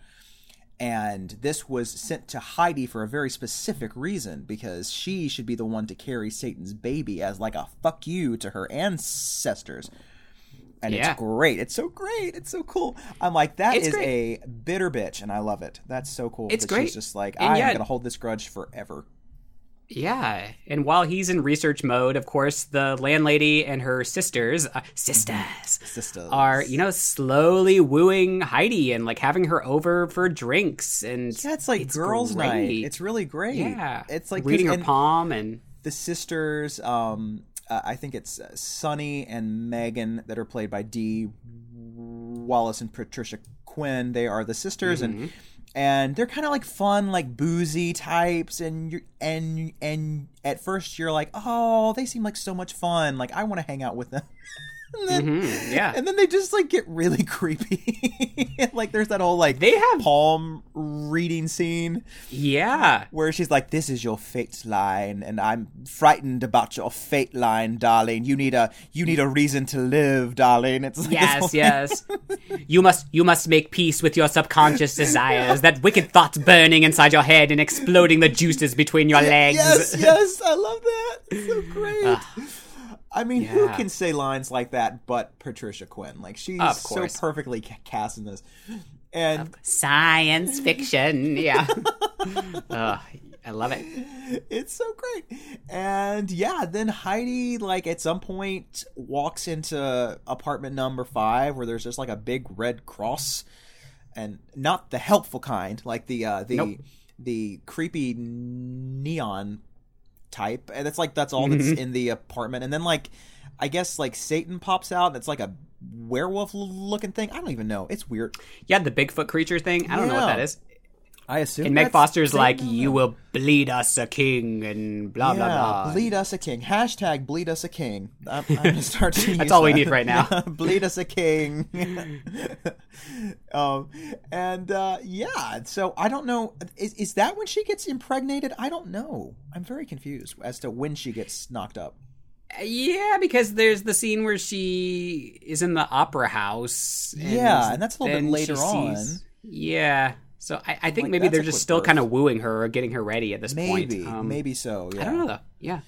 And this was sent to Heidi for a very specific reason, because she should be the one to carry Satan's baby as like a fuck you to her ancestors. And yeah. it's great. It's so great. It's so cool. I'm like, that it's is great. a bitter bitch, and I love it. That's so cool. It's great. She's just like, I'm going to hold this grudge forever. Yeah. And while he's in research mode, of course, the landlady and her sisters, uh, sisters, sisters, are, you know, slowly wooing Heidi and, like, having her over for drinks. And yeah, it's like it's girls' great. night. It's really great. Yeah. It's like reading her palm and... The sisters... um Uh, I think it's uh, Sunny and Megan that are played by Dee Wallace and Patricia Quinn. They are the sisters, mm-hmm. and and they're kind of like fun, like boozy types. And you and and at first you're like, oh, they seem like so much fun. Like I want to hang out with them. And then, mm-hmm. yeah. And then they just like get really creepy. Like there's that whole like they have palm reading scene. Yeah. Where she's like, this is your fate line, and I'm frightened about your fate line, darling. You need a you need a reason to live, darling. It's like Yes, yes. you must you must make peace with your subconscious desires. That wicked thoughts burning inside your head and exploding the juices between your legs. Yes, yes, I love that. It's so great. Uh. I mean, yeah. who can say lines like that but Patricia Quinn? Like, she's so perfectly cast in this. And science fiction, yeah. uh, I love it. It's so great. And, yeah, then Heidi, like, at some point walks into apartment number five where there's just, like, a big red cross. And not the helpful kind, like the uh, the nope. the creepy neon type, and it's like that's all that's mm-hmm. in the apartment. And then like I guess like Satan pops out, and it's like a werewolf looking thing. I don't even know, it's weird. Yeah, the Bigfoot creature thing. I yeah. don't know what that is. I assume. And Meg Foster's like, you will bleed us a king, and blah yeah, blah blah. Bleed us a king. Hashtag bleed us a king. I'm, I'm gonna start to use That's all that. we need right now. Bleed us a king. um, and uh, yeah, so I don't know. Is is that when she gets impregnated? I don't know. I'm very confused as to when she gets knocked up. Yeah, because there's the scene where she is in the opera house. And yeah, and that's a little bit later on. Sees, yeah. So I, I think like, maybe they're just still kind of wooing her or getting her ready at this maybe, point. Maybe, um, maybe so. Yeah. I don't know though. Yeah,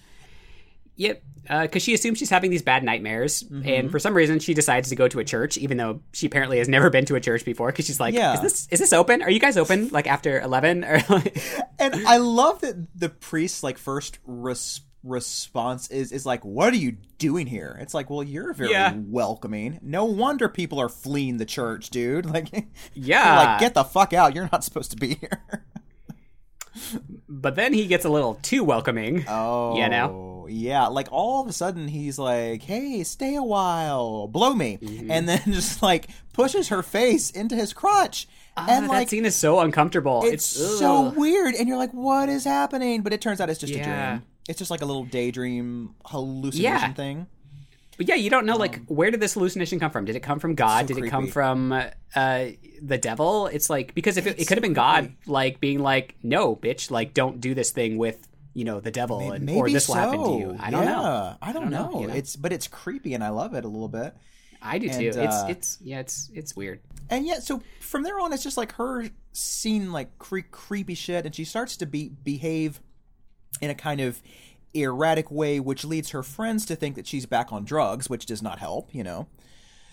yep. Yeah, because uh, she assumes she's having these bad nightmares, mm-hmm. and for some reason she decides to go to a church, even though she apparently has never been to a church before. Because she's like, yeah. "Is this is this open? Are you guys open like after eleven?" And I love that the priest's like first response. response is is like, what are you doing here? It's like, well, you're very yeah. welcoming. No wonder people are fleeing the church, dude. Like, yeah, like, get the fuck out, you're not supposed to be here. But then he gets a little too welcoming. Oh, you know? Yeah, like all of a sudden he's like, hey, stay a while, blow me, mm-hmm. and then just like pushes her face into his crotch. Ah, and like, that scene is so uncomfortable. It's, it's so weird, and you're like, what is happening? But it turns out it's just yeah. a dream. It's just like a little daydream hallucination yeah. thing. But yeah, you don't know, like, um, where did this hallucination come from? Did it come from God? So did creepy. It come from uh, the devil? It's like, because if it, it could have been God, like, being like, no, bitch, like, don't do this thing with, you know, the devil, maybe, and maybe or this so. will happen to you. I don't yeah. know. I don't, I don't know. know you know? It's But it's creepy, and I love it a little bit. I do, and, too. Uh, it's, it's, yeah, it's, it's weird. And yeah, so from there on, it's just like her seeing, like, cre- creepy shit, and she starts to be behave in a kind of erratic way, which leads her friends to think that she's back on drugs, which does not help, you know.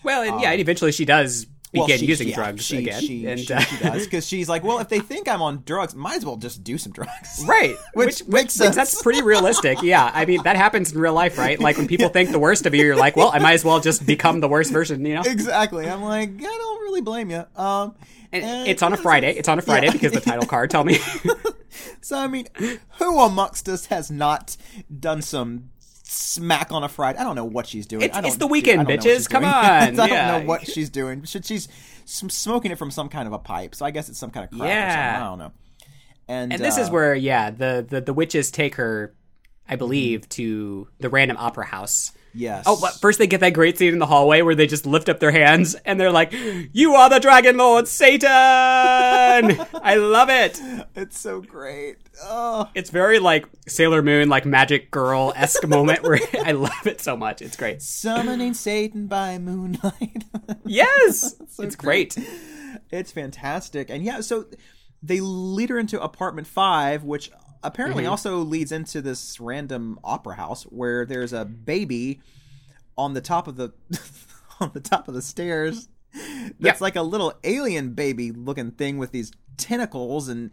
Well, and um, yeah, and eventually she does begin well, she, using yeah, drugs she, again. She, and, she, uh, she does, because she's like, well, if they think I'm on drugs, might as well just do some drugs. Right. Which, which makes sense. Which, that's pretty realistic. Yeah. I mean, that happens in real life, right? Like, when people think the worst of you, you're like, well, I might as well just become the worst version, you know? Exactly. I'm like, I don't really blame you. Um, and and it's on a Friday. It's on a Friday yeah. because the title card, tell me. So, I mean, who amongst us has not done some smack on a Friday? I don't know what she's doing. It's, I don't, it's the weekend, dude, bitches. Come on. I don't yeah. know what she's doing. She's smoking it from some kind of a pipe, so I guess it's some kind of crack yeah. or something. I don't know. And, and this uh, is where, yeah, the, the, the witches take her, I believe, to the random opera house. Yes. Oh, but first they get that great scene in the hallway where they just lift up their hands and they're like, "You are the Dragon Lord, Satan!" I love it. It's so great. Oh. It's very like Sailor Moon, like Magic Girl-esque moment where I love it so much. It's great. Summoning Satan by moonlight. Yes! So it's great. great. It's fantastic. And yeah, so they lead her into apartment five, which apparently mm-hmm. also leads into this random opera house where there's a baby on the top of the on the top of the stairs that's yep. like a little alien baby looking thing with these tentacles, and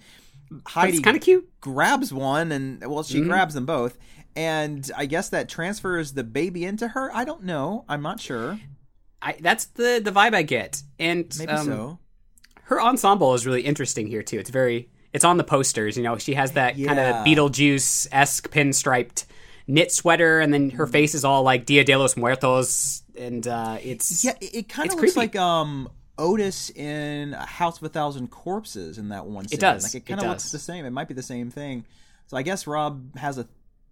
Heidi kind of cute grabs one, and well she mm-hmm. grabs them both, and I guess that transfers the baby into her. I don't know. I'm not sure. I that's the the vibe I get. And maybe um, so. Her ensemble is really interesting here too. It's very It's on the posters, you know. She has that yeah. kind of Beetlejuice-esque pinstriped knit sweater, and then her face is all like Dia de los Muertos, and uh, it's yeah, it, it kind of looks creepy. Like um, Otis in A House of a Thousand Corpses in that one scene. It does. Like it kind of looks the same. It might be the same thing. So I guess Rob has a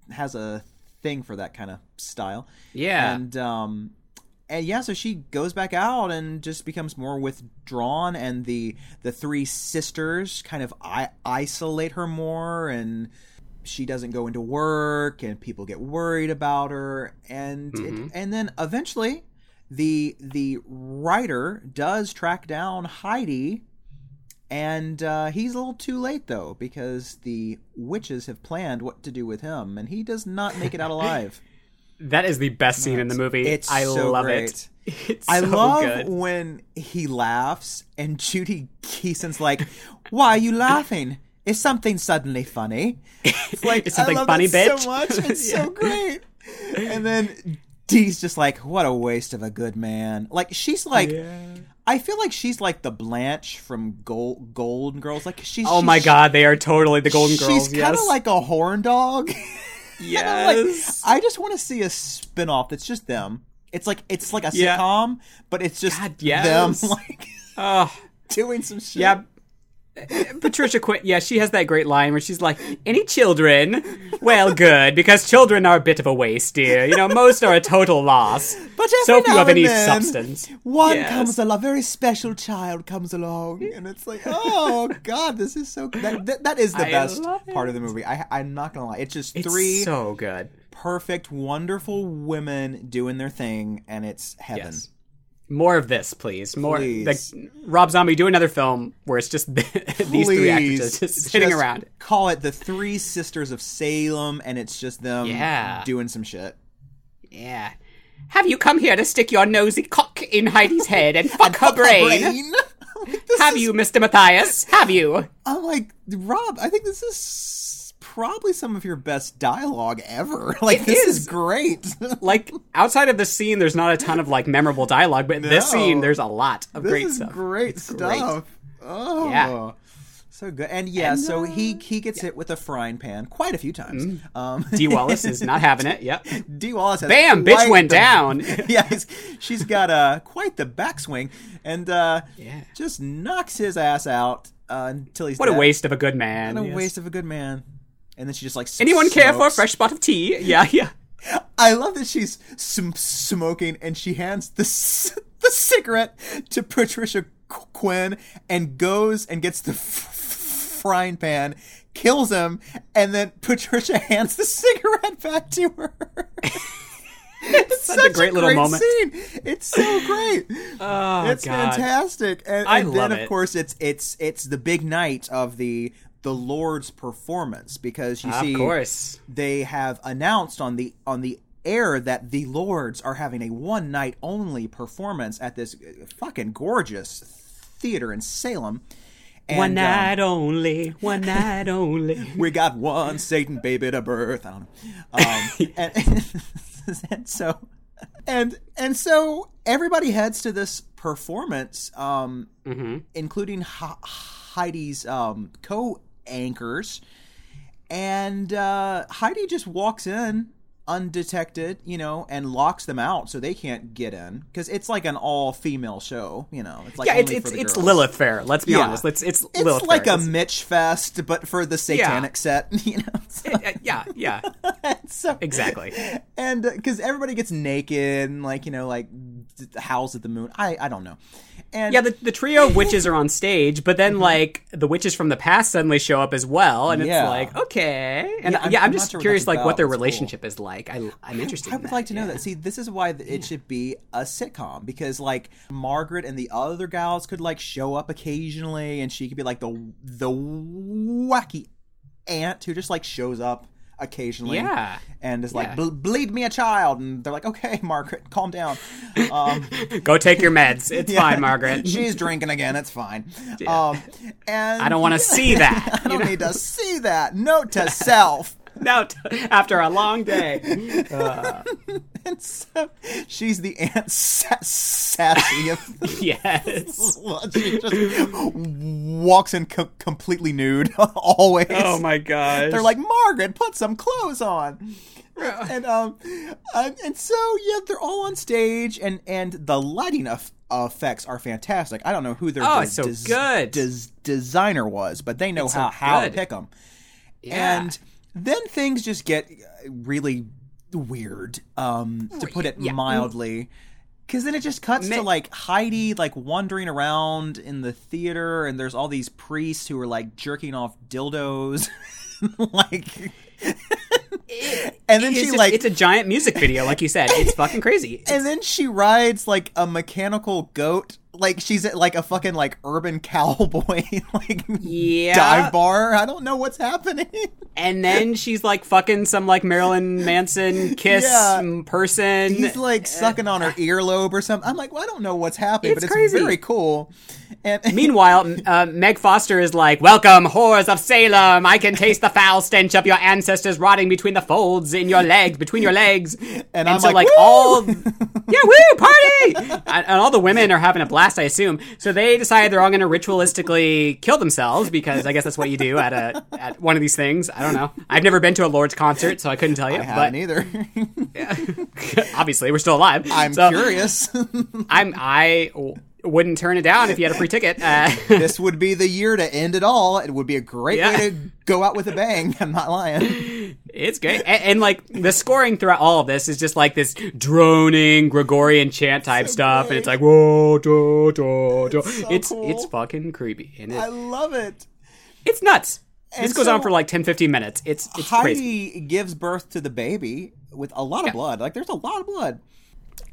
has a thing for that kind of style. Yeah, and um, and yeah, so she goes back out and just becomes more withdrawn, and the the three sisters kind of I- isolate her more, and she doesn't go into work, and people get worried about her, and mm-hmm. it, and then eventually the the writer does track down Heidi, and uh, he's a little too late though, because the witches have planned what to do with him, and he does not make it out alive. That is the best scene in the movie. It's I so love great. It. It's I so love good. When he laughs and Judy Geeson's like, "Why are you laughing? Is something suddenly funny?" It's like, is something I love funny, bitch? So much. It's yeah. so great. And then Dee's just like, "What a waste of a good man." Like she's like, yeah. I feel like she's like the Blanche from Gold Golden Girls. Like she's oh she's, my god, they are totally the Golden she's Girls. She's kind of yes. like a horn dog. Yes. Like, I just want to see a spinoff that's just them. It's like it's like a yeah. sitcom, but it's just God, yes. them like uh, doing some shit. Yeah. Patricia Quinn, yeah, she has that great line where she's like, "Any children? Well, good, because children are a bit of a waste, dear. You know, most are a total loss. But every so few of any then, substance. One yes. comes along, a very special child comes along," and it's like, oh God, this is so good. That, that, that is the I best part of the movie. I, I'm not gonna lie, it's just it's three so good, perfect, wonderful women doing their thing, and it's heaven. Yes. More of this, please. More please. Like Rob Zombie, do another film where it's just these please. Three actors just sitting just around. Call it The Three Sisters of Salem, and it's just them yeah. doing some shit. Yeah. "Have you come here to stick your nosy cock in Heidi's head and fuck and her fuck brain? Her brain? Like, have is... you, Mister Matthias? Have you?" I'm like, Rob, I think this is probably some of your best dialogue ever. Like, it this is, is great. Like, outside of this scene, there's not a ton of, like, memorable dialogue, but in no. this scene, there's a lot of this great stuff. This is great it's stuff. Great. Oh. Yeah. So good. And yeah, and, uh, so he he gets yeah. hit with a frying pan quite a few times. Mm-hmm. Um, Dee Wallace is not having it. Yep. Dee Wallace has bam, bitch went the, down. yeah, she's got uh, quite the backswing, and uh, yeah. just knocks his ass out uh, until he's What dead. A waste of a good man. What a yes. waste of a good man. And then she just like anyone smokes. Care for a fresh spot of tea? Yeah, yeah. I love that she's sm- smoking and she hands the c- the cigarette to Patricia Quinn and goes and gets the f- frying pan, kills him, and then Patricia hands the cigarette back to her. It's such, such a great a little great moment. Scene. It's so great. Oh, it's God. Fantastic. And, and I love then, of it. Course, it's it's it's the big night of the the Lord's performance, because you see, of course, they have announced on the on the air that the Lords are having a one night only performance at this fucking gorgeous theater in Salem. And, one night um, only, one night only. We got one Satan baby to birth. I don't know. Um, and, and so, and and so everybody heads to this performance, um, mm-hmm. including ha- Heidi's um, co-anchors, and uh, Heidi just walks in undetected, you know, and locks them out so they can't get in, because it's like an all-female show, you know. It's like yeah, it's it's, it's Lilith Fair. Let's be yeah. honest. Let's it's it's Lilith like Fair. a it's... Mitch Fest, but for the satanic yeah. set, you know. So. It, uh, yeah, yeah, so, exactly. And because uh, everybody gets naked, and like you know, like howls at the moon. I I don't know. And yeah, the, the trio of witches are on stage, but then mm-hmm. like the witches from the past suddenly show up as well, and yeah. it's like okay, and yeah, I'm, yeah, I'm, I'm just sure curious, like about. what their it's relationship cool. is like. I, I'm interested. I, I would in that. like to know yeah. that. See, this is why it yeah. should be a sitcom, because like Margaret and the other gals could like show up occasionally, and she could be like the the wacky aunt who just like shows up occasionally, yeah, and is like yeah. Ble- bleed me a child, and they're like, okay, Margaret, calm down, um, go take your meds. It's yeah. fine, Margaret. She's drinking again. It's fine. Yeah. Um, and I don't want to see that. I don't need to see that. Note to self. Note after a long day. Uh. And so she's the aunt sa- sassy of yes. She just walks in co- completely nude always. Oh my gosh. They're like, Margaret, put some clothes on. Yeah. And um and, and so yeah, they're all on stage, and and the lighting of effects are fantastic. I don't know who their oh, des- so good. Des- designer was, but they know it's how so how to pick them. Yeah. And then things just get really weird, um, to put it yeah. mildly, because then it just cuts Me- to, like, Heidi, like, wandering around in the theater, and there's all these priests who are, like, jerking off dildos, like... It, and then she just, like it's a giant music video, like you said. It's fucking crazy. It's, and then she rides like a mechanical goat, like she's at like a fucking like urban cowboy like yeah. dive bar. I don't know what's happening. And then she's like fucking some like Marilyn Manson kiss yeah. person. He's like sucking on her earlobe or something. I'm like, well, I don't know what's happening, it's but crazy. It's very cool. And meanwhile, uh, Meg Foster is like, "Welcome, whores of Salem. I can taste the foul stench of your ancestors rotting between the folds in your legs, between your legs," and, and I'm so like, like woo! all, yeah, woo, party, and, and all the women are having a blast, I assume. So they decide they're all going to ritualistically kill themselves, because I guess that's what you do at a at one of these things. I don't know. I've never been to a Lord's concert, so I couldn't tell you. I haven't either. Yeah, obviously, we're still alive. I'm so, curious. I'm I. Wouldn't turn it down if you had a free ticket. Uh, this would be the year to end it all. It would be a great yeah. way to go out with a bang. I'm not lying. It's great. And, and like the scoring throughout all of this is just like this droning Gregorian chant type so stuff. Great. And it's like, whoa, da, da, da. It's so it's, cool. It's fucking creepy. It? I love it. It's nuts. And this goes so on for like ten, fifteen minutes. It's, it's Heidi crazy. Heidi gives birth to the baby with a lot of yeah. blood. Like there's a lot of blood.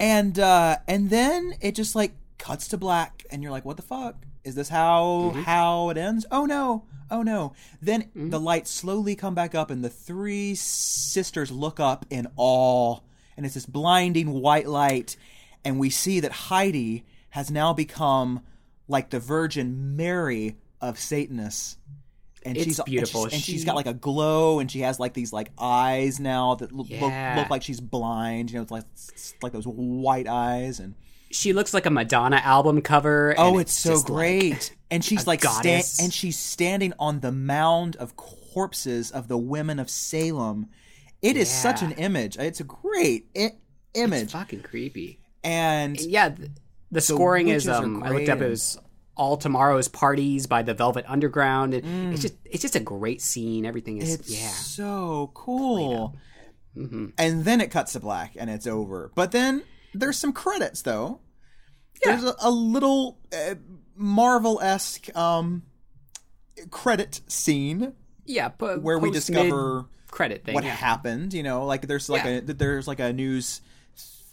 And, uh, and then it just like, cuts to black, and you're like, what the fuck? Is this how mm-hmm. how it ends? Oh, no. Oh, no. Then mm-hmm. the lights slowly come back up, and the three sisters look up in awe, and it's this blinding white light, and we see that Heidi has now become like the Virgin Mary of Satanists. And it's she's beautiful. And, she's, and she... she's got like a glow, and she has like these like eyes now that look, yeah. look, look like she's blind. You know, it's like, it's like those white eyes, and... She looks like a Madonna album cover. And oh, it's, it's so just great. Like and she's like sta- and she's standing on the mound of corpses of the women of Salem. It yeah. is such an image. It's a great I- image. It's fucking creepy. And, and yeah, the, the scoring is um I looked up, it was All Tomorrow's Parties by The Velvet Underground. And mm. it's just it's just a great scene. Everything is it's yeah. so cool. Mm-hmm. And then it cuts to black and it's over. But then there's some credits, though. Yeah. There's a, a little uh, Marvel-esque um, credit scene. Yeah, po- where we discover credit thing, what yeah. happened. You know, like there's like yeah. a there's like a news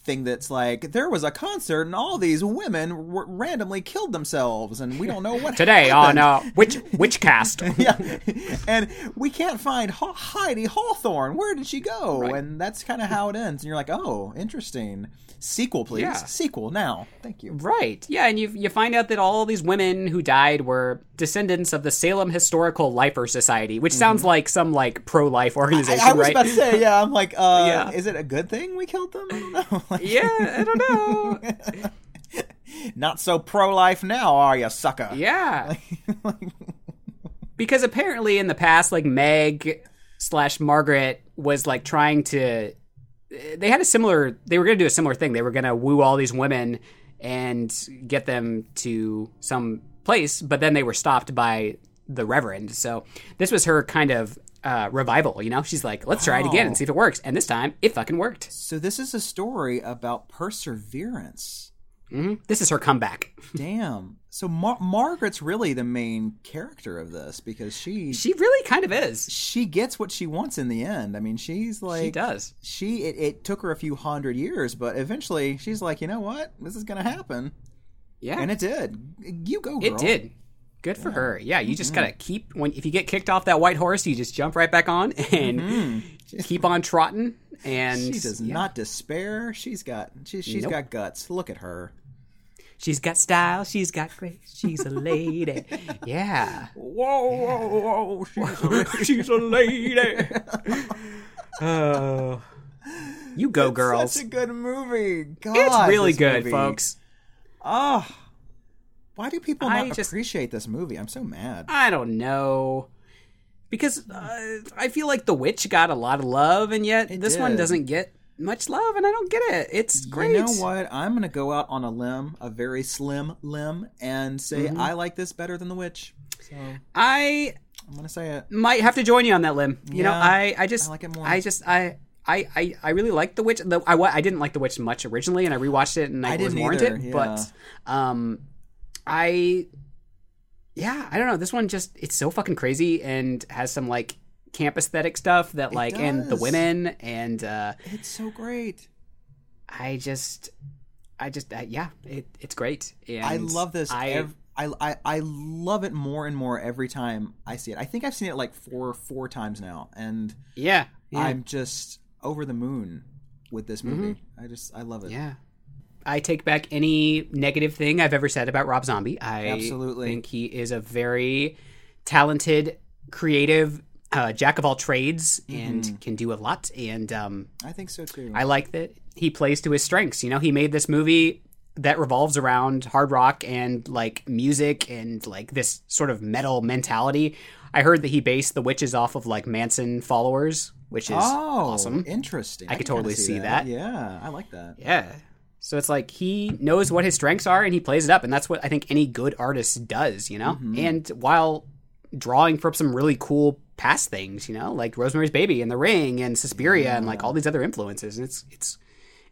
thing that's like, there was a concert and all these women r- randomly killed themselves and we don't know what today happened. On uh, Witch, Witchcast. Yeah. And we can't find ha- Heidi Hawthorne. Where did she go? Right. And that's kind of how it ends. And you're like, oh, interesting. Sequel, please. Yeah. Sequel now. Thank you. Right. Yeah, and you you find out that all these women who died were descendants of the Salem Historical Lifer Society, which mm-hmm. sounds like some like pro-life organization, I, I was right? about to say, yeah, I'm like, uh, yeah. is it a good thing we killed them? I don't know. Like, yeah, I don't know. Not so pro-life now, are you, sucker? Yeah. Like, like... Because apparently in the past, like, Meg slash Margaret was, like, trying to... They had a similar... They were going to do a similar thing. They were going to woo all these women and get them to some place, but then they were stopped by the Reverend. So this was her kind of... Uh, revival, you know? She's like, let's try oh. it again and see if it works. And this time, it fucking worked. So this is a story about perseverance. Mm-hmm. This is her comeback. Damn. So Mar- Margaret's really the main character of this because she... She really kind of is. She gets what she wants in the end. I mean, she's like... She does. She It, it took her a few hundred years, but eventually she's like, you know what? This is going to happen. Yeah. And it did. You go, girl. It did. Good for yeah. her. Yeah, you just mm-hmm. gotta keep when if you get kicked off that white horse, you just jump right back on and mm-hmm. keep on trotting. And she does yeah. not despair. She's got she, she's nope. got guts. Look at her. She's got style. She's got grace. She's a lady. Yeah. Whoa, yeah. whoa, whoa! She's a, she's a lady. Oh, you go, it's girls! Such a good movie. God, it's really good, movie. folks. Oh. Why do people not I just, appreciate this movie? I'm so mad. I don't know. Because uh, I feel like The Witch got a lot of love, and yet it this did. one doesn't get much love, and I don't get it. It's great. You know what? I'm going to go out on a limb, a very slim limb, and say mm-hmm. I like this better than The Witch. So I I'm going to say it. Might have to join you on that limb. You yeah, know, I, I just I like it more. I just I I, I, I really liked The Witch. The, I I didn't like The Witch much originally, and I rewatched it, and I, I was warranted, yeah. but um I, yeah, I don't know. This one just, it's so fucking crazy and has some like camp aesthetic stuff that it like, does. and the women and, uh, it's so great. I just, I just, uh, yeah, it, it's great. And I love this. I, ev- I, I, I love it more and more every time I see it. I think I've seen it like four, four times now. And yeah, yeah. I'm just over the moon with this movie. Mm-hmm. I just, I love it. Yeah. I take back any negative thing I've ever said about Rob Zombie. I Absolutely. think he is a very talented, creative, uh, jack of all trades and mm. can do a lot. And um, I think so too. I like that he plays to his strengths. You know, he made this movie that revolves around hard rock and like music and like this sort of metal mentality. I heard that he based The Witches off of like Manson followers, which is oh, awesome. Interesting. I, I could totally see that. that. Yeah, I like that. Yeah. So it's like he knows what his strengths are and he plays it up. And that's what I think any good artist does, you know? Mm-hmm. And while drawing from some really cool past things, you know, like Rosemary's Baby and The Ring and Suspiria yeah. and like all these other influences. And it's it's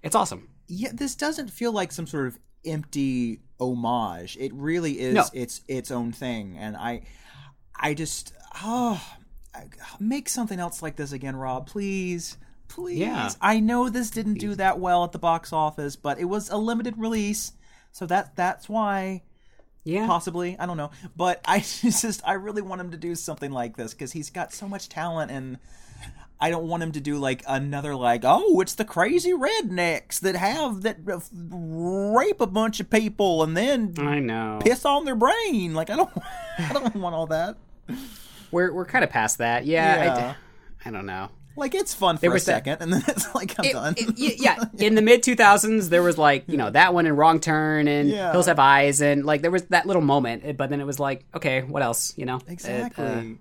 it's awesome. Yeah, this doesn't feel like some sort of empty homage. It really is no. its its own thing. And I I just oh make something else like this again, Rob, please. Please. Yeah. I know this didn't do that well at the box office, but it was a limited release, so that that's why. Yeah. Possibly. I don't know. But I just, I really want him to do something like this because he's got so much talent, and I don't want him to do like another like, oh, it's the crazy rednecks that have that rape a bunch of people and then I know. piss on their brain. Like I don't, I don't want all that. We're we're kind of past that. Yeah. yeah. I, I don't know. Like, it's fun for a second, that, and then it's like, I'm it, done. It, yeah, in the mid two thousands, there was, like, you know, that one and Wrong Turn and yeah. Hills Have Eyes, and, like, there was that little moment, but then it was like, okay, what else, you know? Exactly.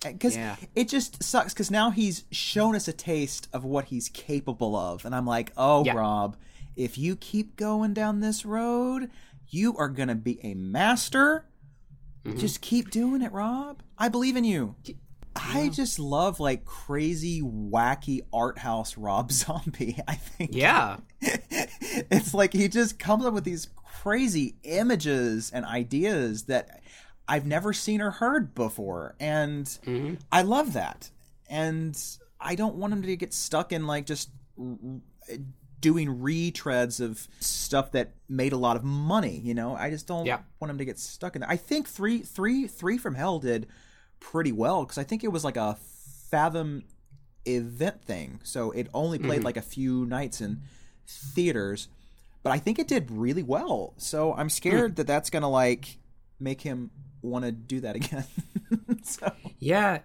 Because it, uh, yeah. it just sucks, because now he's shown us a taste of what he's capable of, and I'm like, oh, yeah. Rob, if you keep going down this road, you are going to be a master. Mm-hmm. Just keep doing it, Rob. I believe in you. K- I yeah. just love like crazy, wacky art house Rob Zombie. I think, yeah, it's like he just comes up with these crazy images and ideas that I've never seen or heard before, and mm-hmm. I love that. And I don't want him to get stuck in like just doing retreads of stuff that made a lot of money, you know? I just don't yeah. want him to get stuck in there. I think three, three, three from Hell did pretty well, because I think it was like a Fathom event thing, so it only played mm-hmm. like a few nights in theaters, but I think it did really well, so I'm scared mm. that that's gonna like make him want to do that again. So. Yeah,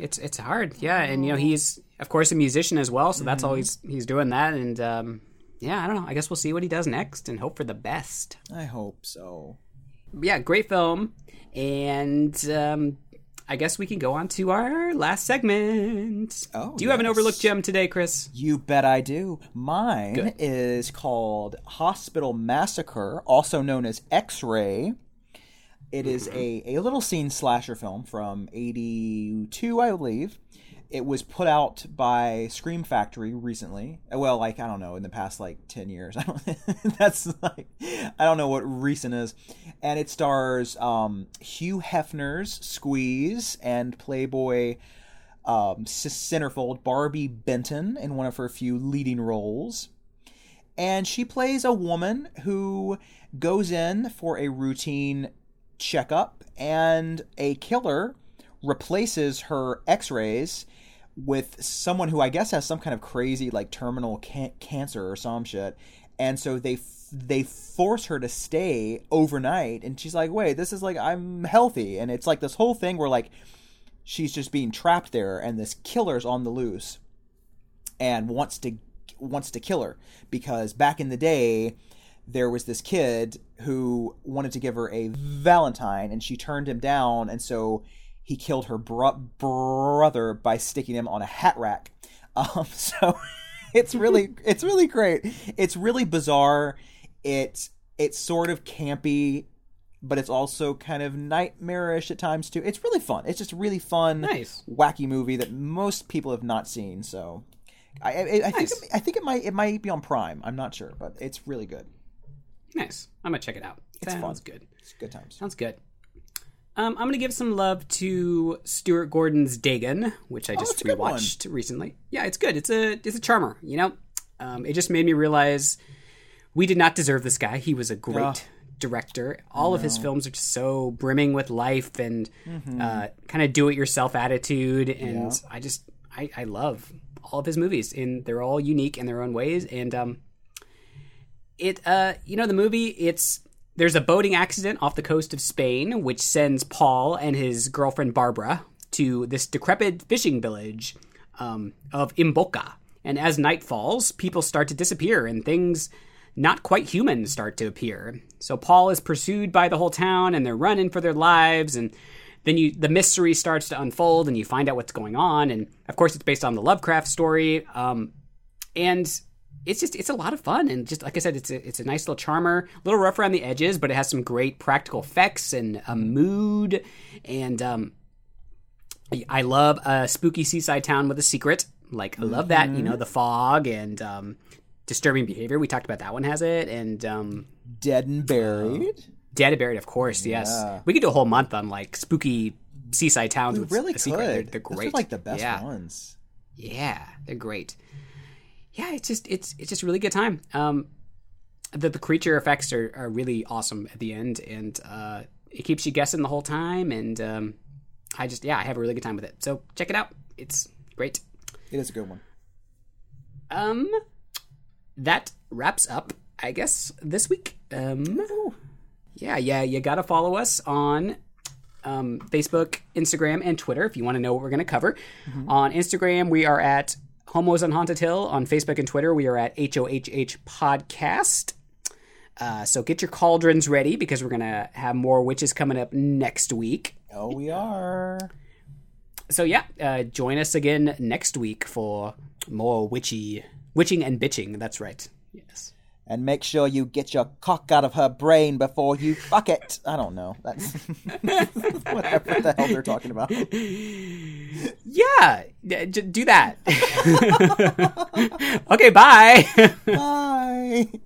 it's it's hard. Yeah, and you know, he's of course a musician as well, so that's mm-hmm. all he's he's doing that, and um yeah, I don't know, I guess we'll see what he does next and hope for the best. I hope so. Yeah, great film. And um I guess we can go on to our last segment. Oh, do you yes. have an overlooked gem today, Chris? You bet I do. Mine Good. is called Hospital Massacre, also known as X-Ray. It mm-hmm. is a, a little scene slasher film from eighty-two, I believe. It was put out by Scream Factory recently. Well, like, I don't know, in the past, like, ten years. I don't, that's, like, I don't know what recent is. And it stars um, Hugh Hefner's Squeeze and Playboy um, centerfold Barbie Benton in one of her few leading roles. And she plays a woman who goes in for a routine checkup, and a killer replaces her X-rays with someone who I guess has some kind of crazy, like, terminal can- cancer or some shit. And so they f- they force her to stay overnight, and she's like, wait, this is like, I'm healthy. And it's like this whole thing where, like, she's just being trapped there, and this killer's on the loose and wants to wants to kill her, because back in the day there was this kid who wanted to give her a Valentine, and she turned him down, and so he killed her bro- brother by sticking him on a hat rack. Um, so it's really, it's really great. It's really bizarre. It's, it's sort of campy, but it's also kind of nightmarish at times too. It's really fun. It's just a really fun, nice, wacky movie that most people have not seen. So I, I, I nice. think, it, I think it might, it might be on Prime. I'm not sure, but it's really good. Nice. I'm gonna check it out. It's Sounds fun. good. It's good times. Sounds good. Um, I'm going to give some love to Stuart Gordon's Dagon, which I just oh, rewatched recently. Yeah, it's good. It's a it's a charmer, you know? Um, it just made me realize we did not deserve this guy. He was a great oh. director. All no. of his films are just so brimming with life and mm-hmm. uh, kind of do-it-yourself attitude. And yeah. I just, I, I love all of his movies. And they're all unique in their own ways. And um, it, uh, you know, the movie, it's... There's a boating accident off the coast of Spain, which sends Paul and his girlfriend Barbara to this decrepit fishing village um, of Imboca. And as night falls, people start to disappear and things not quite human start to appear. So Paul is pursued by the whole town and they're running for their lives. And then you, the mystery starts to unfold and you find out what's going on. And of course, it's based on the Lovecraft story. Um, and... It's just, it's a lot of fun. And just, like I said, it's a, it's a nice little charmer, a little rough around the edges, but it has some great practical effects and a mood. And um, I love a spooky seaside town with a secret. Like, I love that, you know, The Fog and um, Disturbing Behavior. We talked about that one has it. And um, Dead and Buried. Uh, Dead and Buried, of course, yeah. yes. We could do a whole month on, like, spooky seaside towns we with really a could. secret. They're, they're great. Those are, like, the best yeah. ones. Yeah, they're great. Yeah, it's just it's it's just a really good time. Um, the, the creature effects are, are really awesome at the end, and uh, it keeps you guessing the whole time. And um, I just yeah, I have a really good time with it. So check it out; it's great. It is a good one. Um, that wraps up, I guess, this week. Um, yeah, yeah, you gotta follow us on um, Facebook, Instagram, and Twitter if you want to know what we're gonna cover. Mm-hmm. On Instagram, we are at Homos on Haunted Hill. On Facebook and Twitter, we are at H O H H Podcast. Uh, so get your cauldrons ready because we're going to have more witches coming up next week. Oh, we are. So, yeah, uh, join us again next week for more witchy, witching and bitching. That's right. Yes. And make sure you get your cock out of her brain before you fuck it. I don't know. That's whatever the hell they're talking about. Yeah, do that. Okay, bye. Bye.